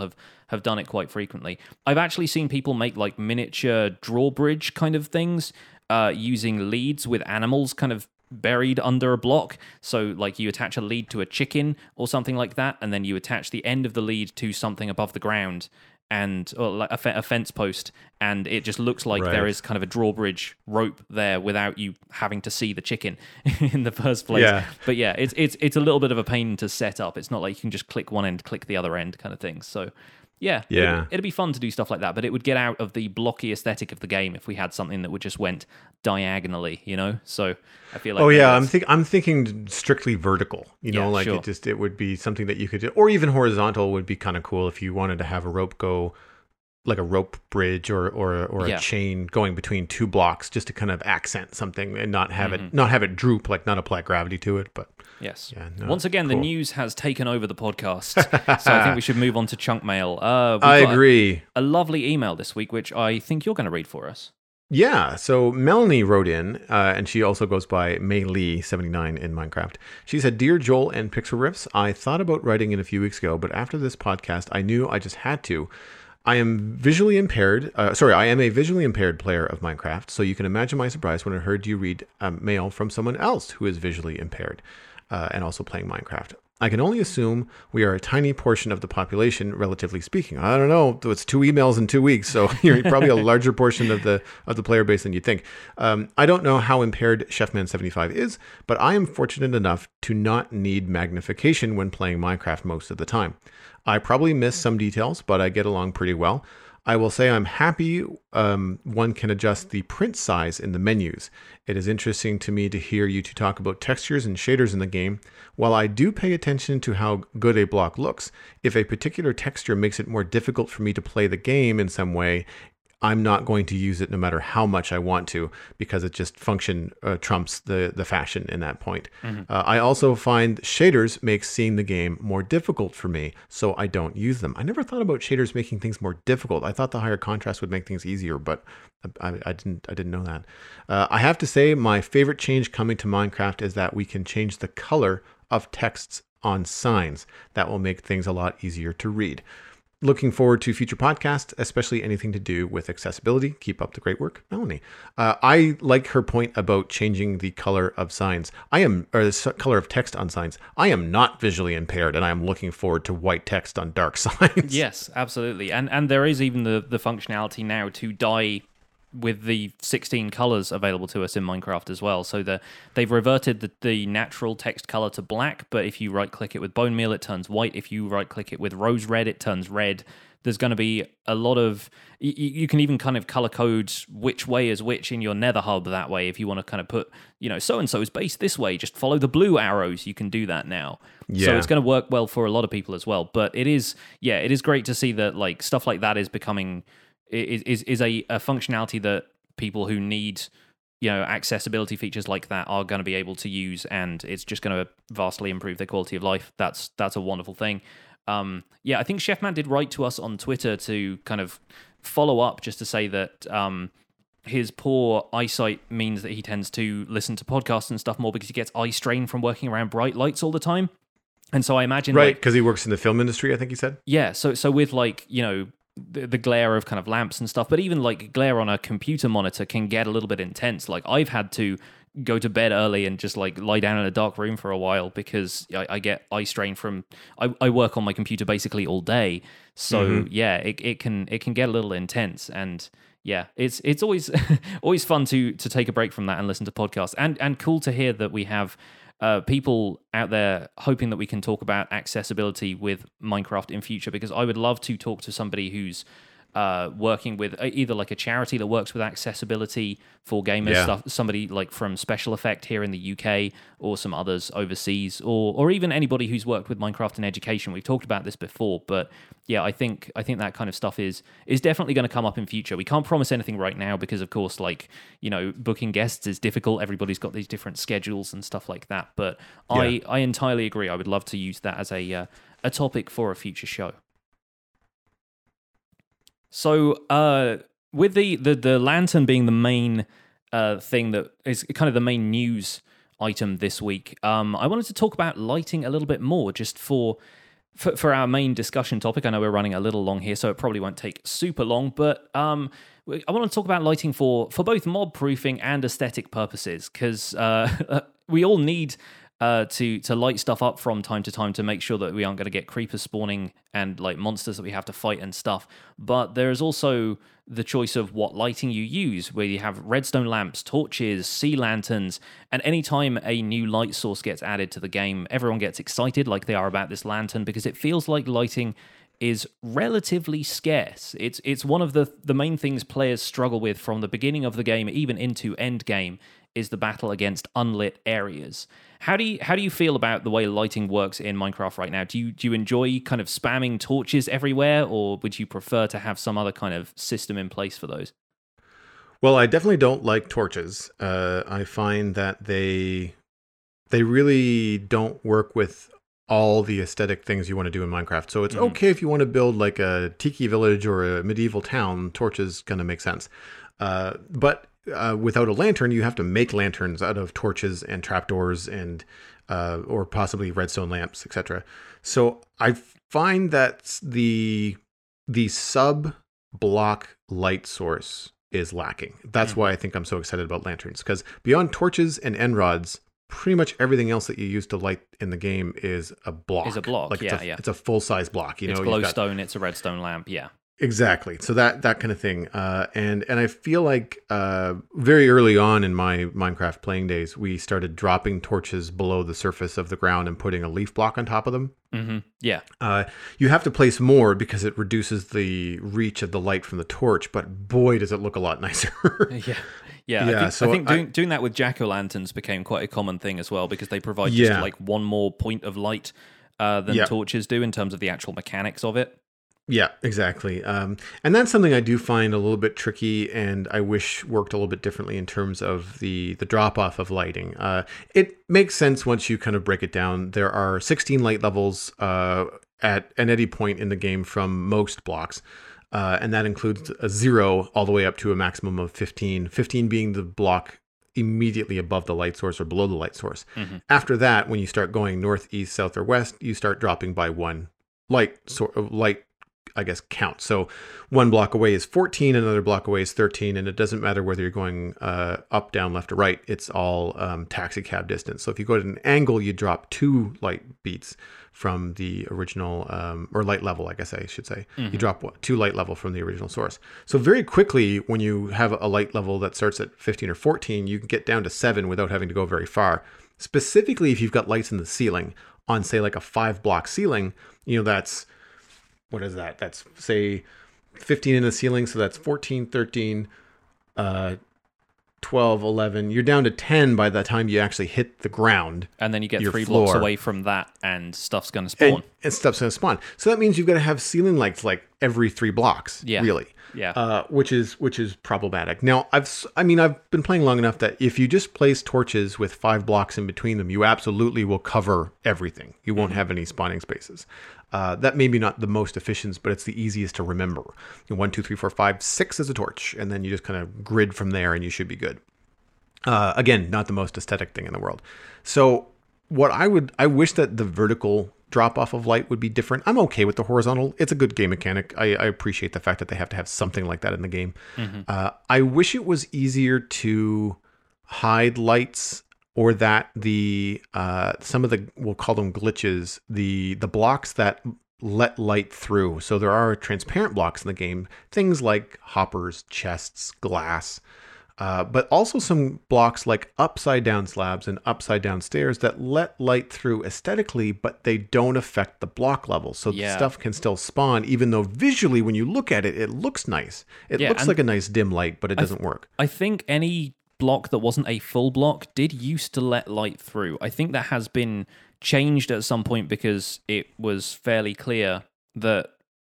have done it quite frequently. I've actually seen people make like miniature drawbridge kind of things using leads with animals kind of buried under a block. So like you attach a lead to a chicken or something like that, and then you attach the end of the lead to something above the ground, and or like a fence post, and it just looks like there is kind of a drawbridge rope there without you having to see the chicken in the first place. Yeah. But yeah, it's a little bit of a pain to set up. It's not like you can just click one end, click the other end kind of thing. So yeah. It'd be fun to do stuff like that, but it would get out of the blocky aesthetic of the game if we had something that would just went diagonally, you know? So I feel like... Oh yeah, I'm thinking strictly vertical, you know, like it would be something that you could do, or even horizontal would be kind of cool if you wanted to have a rope go, like a rope bridge or a chain going between two blocks just to kind of accent something and not have it droop, like not apply gravity to it, but... Yes. Yeah, no, once again, the news has taken over the podcast, so I think we should move on to Chunk Mail. I agree. A lovely email this week, which I think you're going to read for us. Yeah, so Melanie wrote in, and she also goes by May Lee 79 in Minecraft. She said, "Dear Joel and Pixel Riffs, I thought about writing in a few weeks ago, but after this podcast, I knew I just had to. I am a visually impaired player of Minecraft, so you can imagine my surprise when I heard you read mail from someone else who is visually impaired. And also playing Minecraft. I can only assume we are a tiny portion of the population, relatively speaking." I don't know. It's 2 emails in 2 weeks, so you're probably a larger portion of the player base than you think. "I don't know how impaired Chefman75 is, but I am fortunate enough to not need magnification when playing Minecraft most of the time. I probably miss some details, but I get along pretty well. I will say I'm happy one can adjust the print size in the menus. It is interesting to me to hear you two talk about textures and shaders in the game. While I do pay attention to how good a block looks, if a particular texture makes it more difficult for me to play the game in some way, I'm not going to use it no matter how much I want to, because it just function trumps the fashion in that point. I also find shaders make seeing the game more difficult for me, so I don't use them." I never thought about shaders making things more difficult. I thought the higher contrast would make things easier, but I didn't know that. "I have to say my favorite change coming to Minecraft is that we can change the color of texts on signs. That will make things a lot easier to read. Looking forward to future podcasts, especially anything to do with accessibility. Keep up the great work, Melanie." I like her point about changing the color of signs. The color of text on signs. I am not visually impaired, and I am looking forward to white text on dark signs. Yes, absolutely. And there is even the functionality now to dye with the 16 colors available to us in Minecraft as well. So they've reverted the natural text color to black, but if you right-click it with bone meal, it turns white. If you right-click it with rose red, it turns red. There's going to be a lot of... You can even kind of color code which way is which in your nether hub that way. If you want to kind of put, you know, so-and-so's base this way, just follow the blue arrows. You can do that now. Yeah. So it's going to work well for a lot of people as well. But it is great to see that like stuff like that is becoming... is a functionality that people who need, you know, accessibility features like that are going to be able to use, and it's just going to vastly improve their quality of life. That's a wonderful thing. I think Chefman did write to us on Twitter to kind of follow up just to say that his poor eyesight means that he tends to listen to podcasts and stuff more because he gets eye strain from working around bright lights all the time. And so I imagine... Right, because he works in the film industry, I think he said. Yeah, so with like, you know, the glare of kind of lamps and stuff, but even like glare on a computer monitor can get a little bit intense. Like I've had to go to bed early and just like lie down in a dark room for a while, because I get eye strain from I work on my computer basically all day. So yeah, it can get a little intense, and yeah, it's always fun to take a break from that and listen to podcasts, and cool to hear that we have people out there hoping that we can talk about accessibility with Minecraft in future, because I would love to talk to somebody who's working with either like a charity that works with accessibility for gamers stuff, somebody like from Special Effect here in the UK, or some others overseas, or even anybody who's worked with Minecraft in education. We've talked about this before, but yeah, I think that kind of stuff is definitely going to come up in future. We can't promise anything right now because, of course, like, you know, booking guests is difficult. Everybody's got these different schedules and stuff like that. But I entirely agree. I would love to use that as a topic for a future show. So with the lantern being the main thing that is kind of the main news item this week, I wanted to talk about lighting a little bit more, just for our main discussion topic. I know we're running a little long here, so it probably won't take super long, but I want to talk about lighting for both mob proofing and aesthetic purposes, because we all need to light stuff up from time to time to make sure that we aren't going to get creepers spawning and like monsters that we have to fight and stuff. But there is also the choice of what lighting you use, where you have redstone lamps, torches, sea lanterns, and anytime a new light source gets added to the game, everyone gets excited like they are about this lantern, because it feels like lighting is relatively scarce. It's one of the main things players struggle with from the beginning of the game, even into end game, is the battle against unlit areas. How do you feel about the way lighting works in Minecraft right now? Do you enjoy kind of spamming torches everywhere, or would you prefer to have some other kind of system in place for those? Well, I definitely don't like torches. I find that they really don't work with all the aesthetic things you want to do in Minecraft. So it's okay if you want to build like a tiki village or a medieval town, torches gonna make sense. But without a lantern, you have to make lanterns out of torches and trapdoors and or possibly redstone lamps, etc. So I find that the sub block light source is lacking. That's why I think I'm so excited about lanterns, because beyond torches and end rods, pretty much everything else that you use to light in the game is a block. Like it's a full size block. You know, glowstone. It's a redstone lamp. Yeah. Exactly. So that kind of thing. And I feel like very early on in my Minecraft playing days, we started dropping torches below the surface of the ground and putting a leaf block on top of them. Mm-hmm. Yeah. You have to place more because it reduces the reach of the light from the torch, but boy, does it look a lot nicer. Yeah. I think doing that with jack-o'-lanterns became quite a common thing as well, because they provide just like one more point of light than torches do in terms of the actual mechanics of it. Yeah, exactly. And that's something I do find a little bit tricky, and I wish worked a little bit differently in terms of the drop-off of lighting. It makes sense once you kind of break it down. There are 16 light levels at any point in the game from most blocks, and that includes a 0 all the way up to a maximum of 15, 15 being the block immediately above the light source or below the light source. Mm-hmm. After that, when you start going north, east, south, or west, you start dropping by one light, I guess, count. So one block away is 14, another block away is 13, and it doesn't matter whether you're going up, down, left, or right. It's all taxi cab distance. So if you go at an angle, you drop 2 light beats from the original, or light level, I guess I should say. Mm-hmm. You drop 2 light level from the original source. So very quickly, when you have a light level that starts at 15 or 14, you can get down to 7 without having to go very far. Specifically, if you've got lights in the ceiling, on say like a 5-block ceiling, you know, that's... What is that? That's, say, 15 in the ceiling. So that's 14, 13, 12, 11. You're down to 10 by the time you actually hit the ground. And then you get 3 blocks away from that, and stuff's going to spawn. And stuff's going to spawn. So that means you've got to have ceiling lights like every 3 blocks, really. Yeah. Which is problematic. Now, I've been playing long enough that if you just place torches with 5 blocks in between them, you absolutely will cover everything. You won't have any spawning spaces. That may be not the most efficient, but it's the easiest to remember. 1, 2, 3, 4, 5, 6 is a torch, and then you just kind of grid from there, and you should be good. Again, not the most aesthetic thing in the world. So what I wish that the vertical drop-off of light would be different. I'm okay with the horizontal. It's a good game mechanic. I appreciate the fact that they have to have something like that in the game. I wish it was easier to hide lights, or that the some of the, we'll call them glitches, the blocks that let light through. So there are transparent blocks in the game, things like hoppers, chests, glass, but also some blocks like upside down slabs and upside down stairs that let light through aesthetically, but they don't affect the block level. So yeah, stuff can still spawn, even though visually when you look at it, it looks nice. It looks like a nice dim light, but it doesn't work. I think any block that wasn't a full block did used to let light through. I think that has been changed at some point because it was fairly clear that,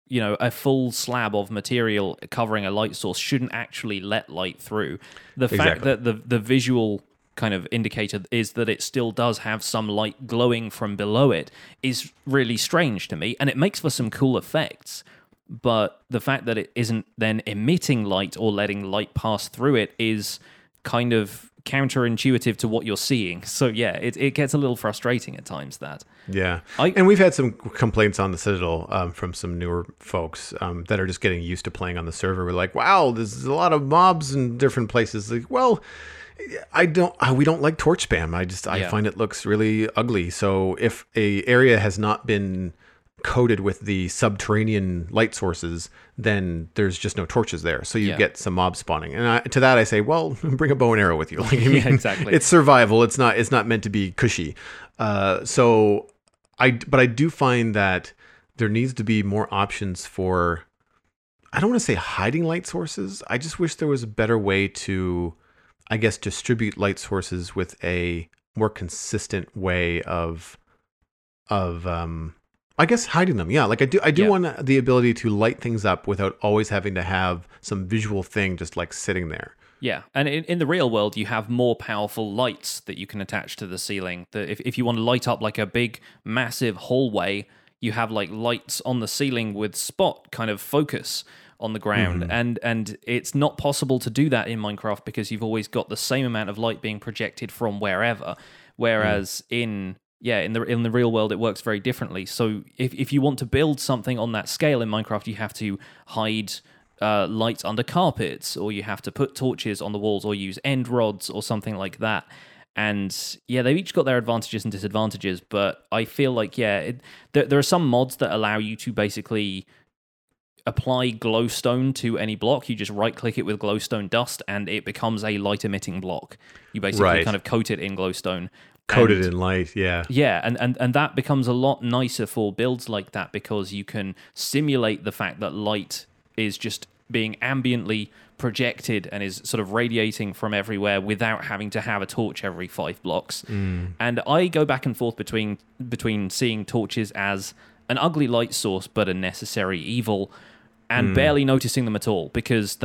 you know, a full slab of material covering a light source shouldn't actually let light through. The fact that the visual kind of indicator is that it still does have some light glowing from below it is really strange to me, and it makes for some cool effects. But the fact that it isn't then emitting light or letting light pass through it is kind of counterintuitive to what you're seeing. So yeah, it gets a little frustrating at times, that. Yeah. And we've had some complaints on the Citadel from some newer folks that are just getting used to playing on the server. We're like, wow, there's a lot of mobs in different places. Like, well, we don't like torch spam. I find it looks really ugly. So if a area has not been coated with the subterranean light sources, then there's just no torches there, so you get some mob spawning. And to that I say, well, bring a bow and arrow with you. Like, I mean, yeah, exactly. It's survival. It's not meant to be cushy. So I do find that there needs to be more options for, I don't want to say hiding light sources. I just wish there was a better way to, I guess, distribute light sources with a more consistent way of I guess hiding them. Yeah. Like I do want the ability to light things up without always having to have some visual thing just like sitting there. Yeah. And in the real world, you have more powerful lights that you can attach to the ceiling. If you want to light up like a big, massive hallway, you have like lights on the ceiling with spot kind of focus on the ground. Mm-hmm. And it's not possible to do that in Minecraft because you've always got the same amount of light being projected from wherever. Whereas in the real world, it works very differently. So if you want to build something on that scale in Minecraft, you have to hide light under carpets, or you have to put torches on the walls, or use end rods, or something like that. And yeah, they've each got their advantages and disadvantages, but I feel like, there are some mods that allow you to basically apply glowstone to any block. You just right click it with glowstone dust and it becomes a light emitting block. You basically kind of coat it in glowstone. Coated in light, yeah. Yeah, and that becomes a lot nicer for builds like that because you can simulate the fact that light is just being ambiently projected and is sort of radiating from everywhere without having to have a torch every 5 blocks. Mm. And I go back and forth between seeing torches as an ugly light source but a necessary evil and barely noticing them at all because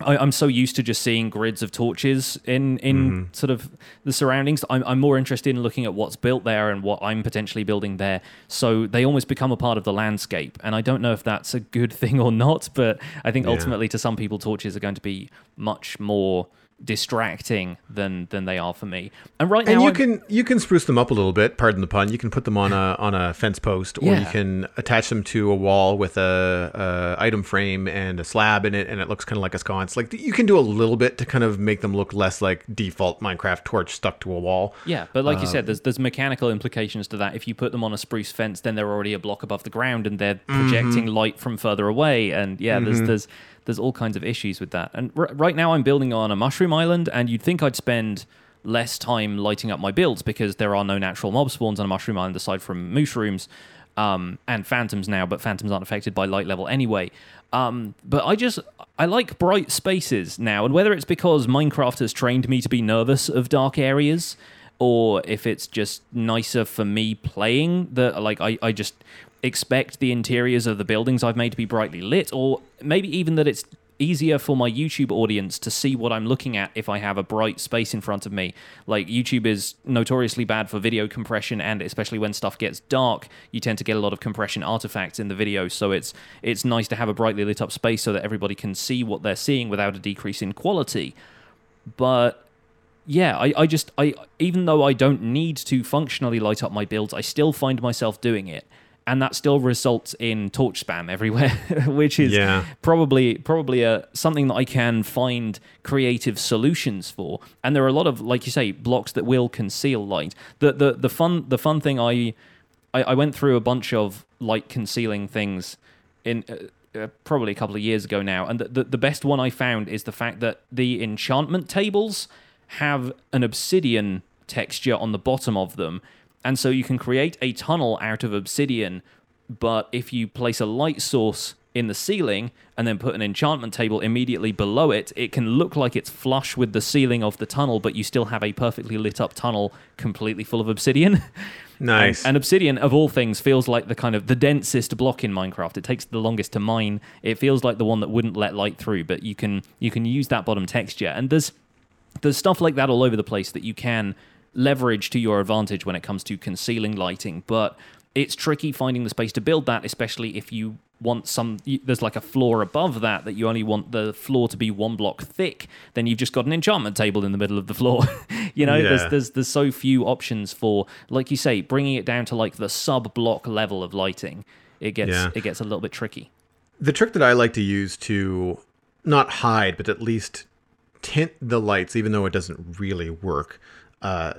I'm so used to just seeing grids of torches in sort of the surroundings. I'm more interested in looking at what's built there and what I'm potentially building there. So they almost become a part of the landscape. And I don't know if that's a good thing or not, but I think ultimately to some people, torches are going to be much more distracting than they are for me. And right now, and you can spruce them up a little bit. Pardon the pun. You can put them on a fence post, or you can attach them to a wall with a item frame and a slab in it, and it looks kind of like a sconce. Like you can do a little bit to kind of make them look less like default Minecraft torch stuck to a wall. Yeah, but like you said, there's mechanical implications to that. If you put them on a spruce fence, then they're already a block above the ground, and they're projecting light from further away. And there's all kinds of issues with that. And right now I'm building on a mushroom island, and you'd think I'd spend less time lighting up my builds because there are no natural mob spawns on a mushroom island aside from mushrooms and phantoms now, but phantoms aren't affected by light level anyway. But I like bright spaces now, and whether it's because Minecraft has trained me to be nervous of dark areas or if it's just nicer for me playing, that like I just expect the interiors of the buildings I've made to be brightly lit, or maybe even that it's easier for my YouTube audience to see what I'm looking at if I have a bright space in front of me. Like, YouTube is notoriously bad for video compression, and especially when stuff gets dark, you tend to get a lot of compression artifacts in the video, so it's nice to have a brightly lit up space so that everybody can see what they're seeing without a decrease in quality. But yeah, I even though I don't need to functionally light up my builds, I still find myself doing it. and that still results in torch spam everywhere, which is probably something that I can find creative solutions for. And there are a lot of, like you say, blocks that will conceal light. The fun thing I went through a bunch of light concealing things in probably a couple of years ago now, and the best one I found is the fact that the enchantment tables have an obsidian texture on the bottom of them, and so you can create a tunnel out of obsidian, but if you place a light source in the ceiling and then put an enchantment table immediately below it, it can look like it's flush with the ceiling of the tunnel, but you still have a perfectly lit up tunnel completely full of obsidian. Nice. And obsidian, of all things, feels like the kind of the densest block in Minecraft. It takes the longest to mine. It feels like the one that wouldn't let light through, but you can use that bottom texture. And there's stuff like that all over the place that you can leverage to your advantage when it comes to concealing lighting, but it's tricky finding the space to build that, especially if you want there's like a floor above that you only want the floor to be one block thick, then you've just got an enchantment table in the middle of the floor. There's so few options for, like you say, bringing it down to like the sub block level of lighting. It gets a little bit tricky. The trick that I like to use to not hide, but at least tint the lights, even though it doesn't really work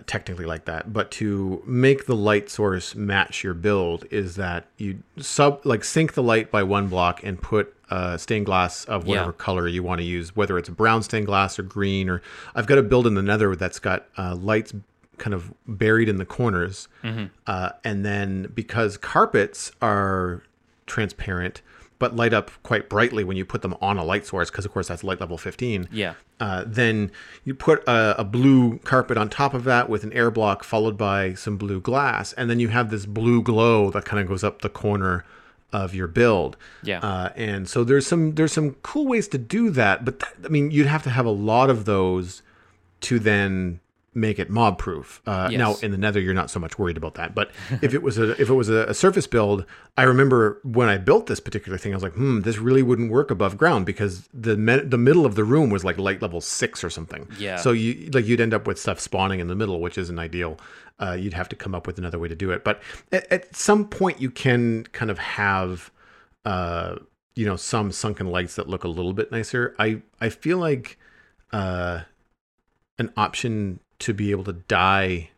technically like that, but to make the light source match your build, is that you sink the light by one block and put stained glass of whatever color you want to use, whether it's brown stained glass or green. Or I've got a build in the Nether that's got lights kind of buried in the corners, and then because carpets are transparent but light up quite brightly when you put them on a light source, because of course that's light level 15. Yeah. Then you put a blue carpet on top of that with an air block followed by some blue glass, and then you have this blue glow that kind of goes up the corner of your build. Yeah. And so there's some cool ways to do that, but you'd have to have a lot of those to then make it mob proof. Yes. Now in the Nether you're not so much worried about that, but if it was a surface build, I remember when I built this particular thing, I was like, this really wouldn't work above ground, because the middle of the room was like light level 6 or something. Yeah. So you'd end up with stuff spawning in the middle, which isn't ideal. You'd have to come up with another way to do it. But at some point you can kind of have some sunken lights that look a little bit nicer. I feel like an option to be able to dye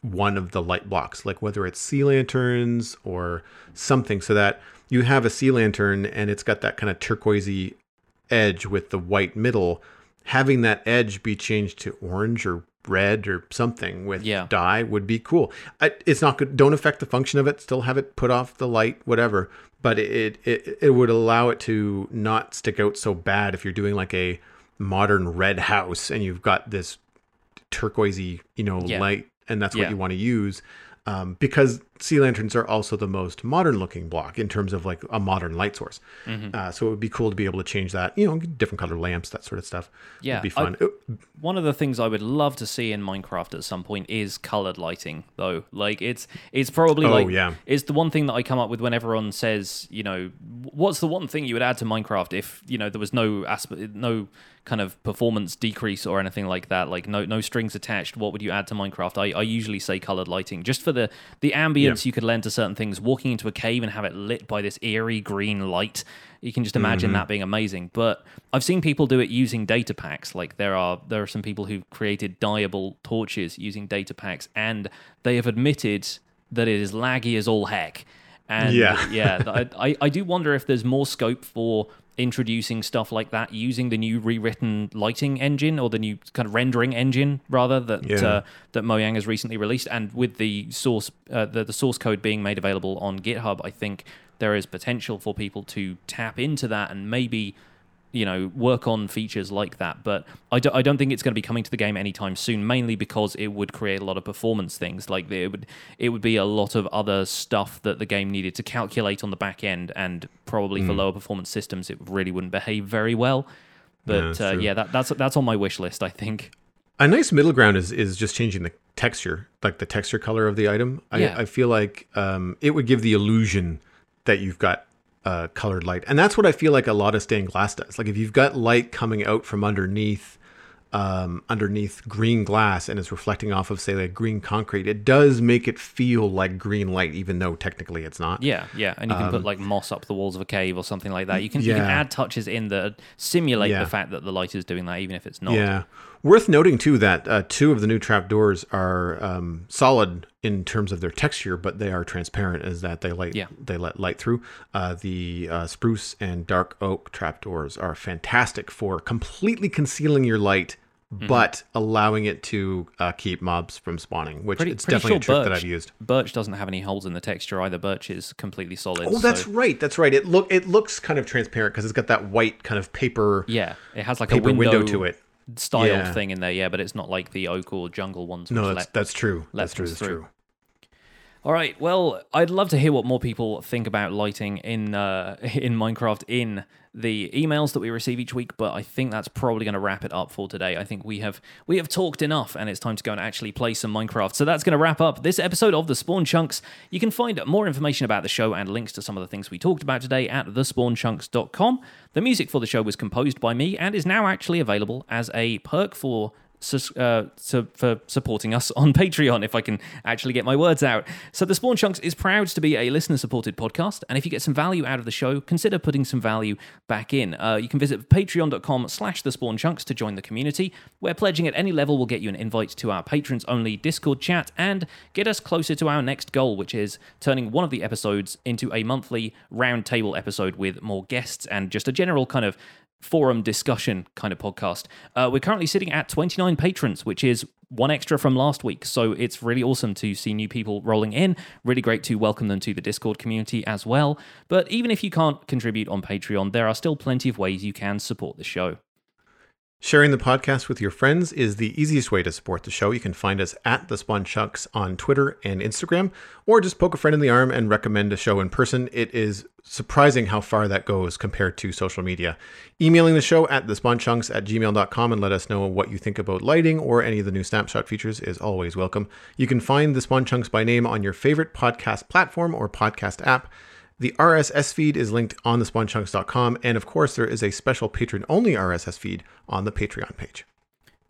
one of the light blocks, like whether it's sea lanterns or something, so that you have a sea lantern and it's got that kind of turquoisey edge with the white middle, having that edge be changed to orange or red or something with dye would be cool. It's not good. Don't affect the function of it. Still have it put off the light, whatever, but it would allow it to not stick out so bad if you're doing like a modern red house and you've got this turquoisey, light, and that's what you want to use, because sea lanterns are also the most modern looking block in terms of like a modern light source. So it would be cool to be able to change that, different color lamps, that sort of stuff. Yeah. It'd be fun. One of the things I would love to see in Minecraft at some point is colored lighting though. Like it's probably it's the one thing that I come up with when everyone says, what's the one thing you would add to Minecraft if, there was no kind of performance decrease or anything like that, like no strings attached, what would you add to Minecraft? I usually say colored lighting, just for the ambience you could lend to certain things. Walking into a cave and have it lit by this eerie green light, you can just imagine that being amazing. But I've seen people do it using data packs. Like there are some people who've created dyeable torches using data packs, and they have admitted that it is laggy as all heck. And I do wonder if there's more scope for introducing stuff like that using the new rewritten lighting engine, or the new kind of rendering engine rather, that Mojang has recently released, and with the source the source code being made available on GitHub, I think there is potential for people to tap into that and maybe work on features like that. But I don't think it's going to be coming to the game anytime soon, mainly because it would create a lot of performance things. Like it would be a lot of other stuff that the game needed to calculate on the back end, and probably for lower performance systems it really wouldn't behave very well. But that's on my wish list, I think. A nice middle ground is just changing the texture, like the texture color of the item. I feel like it would give the illusion that you've got colored light, and that's what I feel like a lot of stained glass does. Like if you've got light coming out from underneath underneath green glass and is reflecting off of, say, like green concrete, it does make it feel like green light, even though technically it's not. Yeah, yeah. And you can put like moss up the walls of a cave or something like that. You can add touches in that simulate the fact that the light is doing that, even if it's not. Yeah. Worth noting too that two of the new trapdoors are solid in terms of their texture, but they are transparent, is that they let light through. The spruce and dark oak trapdoors are fantastic for completely concealing your light, but allowing it to keep mobs from spawning, which it's definitely a trick that I've used. Birch doesn't have any holes in the texture either. Birch is completely solid. Oh, that's right. It looks kind of transparent because it's got that white kind of paper. Yeah, it has like a window to it. Styled thing in there, but it's not like the oak or jungle ones. No, that's true. That's true. All right. Well, I'd love to hear what more people think about lighting in Minecraft in the emails that we receive each week, but I think that's probably going to wrap it up for today. I think we have talked enough, and it's time to go and actually play some Minecraft. So that's going to wrap up this episode of The Spawn Chunks. You can find more information about the show and links to some of the things we talked about today at thespawnchunks.com. The music for the show was composed by me and is now actually available as a perk for supporting us on Patreon, if I can actually get my words out. So The Spawn Chunks is proud to be a listener-supported podcast, and if you get some value out of the show, consider putting some value back in. You can visit patreon.com/thespawnchunks to join the community, where pledging at any level will get you an invite to our patrons-only Discord chat and get us closer to our next goal, which is turning one of the episodes into a monthly roundtable episode with more guests and just a general kind of forum discussion kind of podcast. We're currently sitting at 29 patrons, which is one extra from last week, so it's really awesome to see new people rolling in. Really great to welcome them to the Discord community as well. But even if you can't contribute on Patreon, there are still plenty of ways you can support the show. Sharing the podcast with your friends is the easiest way to support the show. You can find us at The Spawn Chunks on Twitter and Instagram, or just poke a friend in the arm and recommend a show in person. It is surprising how far that goes compared to social media. Emailing the show at thespawnchunks@gmail.com and let us know what you think about lighting or any of the new snapshot features is always welcome. You can find The Spawn Chunks by name on your favorite podcast platform or podcast app. The RSS feed is linked on thespawnchunks.com, and of course, there is a special patron-only RSS feed on the Patreon page.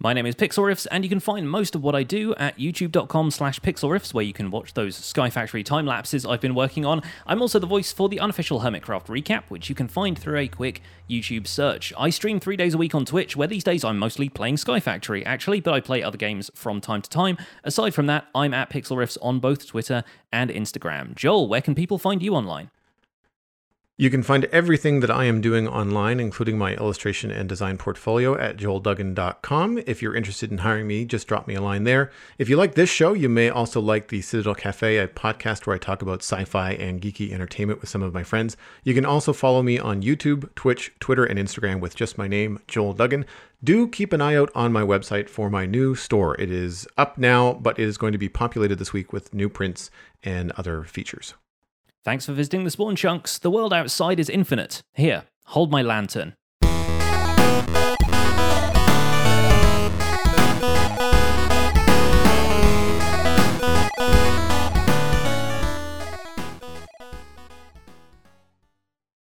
My name is Pixel Riffs, and you can find most of what I do at youtube.com/pixelriffs, where you can watch those Sky Factory time lapses I've been working on. I'm also the voice for the unofficial Hermitcraft recap, which you can find through a quick YouTube search. I stream 3 days a week on Twitch, where these days I'm mostly playing Sky Factory, actually, but I play other games from time to time. Aside from that, I'm at Pixel Riffs on both Twitter and Instagram. Joel, where can people find you online? You can find everything that I am doing online, including my illustration and design portfolio, at joelduggan.com. If you're interested in hiring me, just drop me a line there. If you like this show, you may also like the Citadel Cafe, a podcast where I talk about sci-fi and geeky entertainment with some of my friends. You can also follow me on YouTube, Twitch, Twitter, and Instagram with just my name, Joel Duggan. Do keep an eye out on my website for my new store. It is up now, but it is going to be populated this week with new prints and other features. Thanks for visiting The Spawn Chunks. The world outside is infinite. Here, hold my lantern.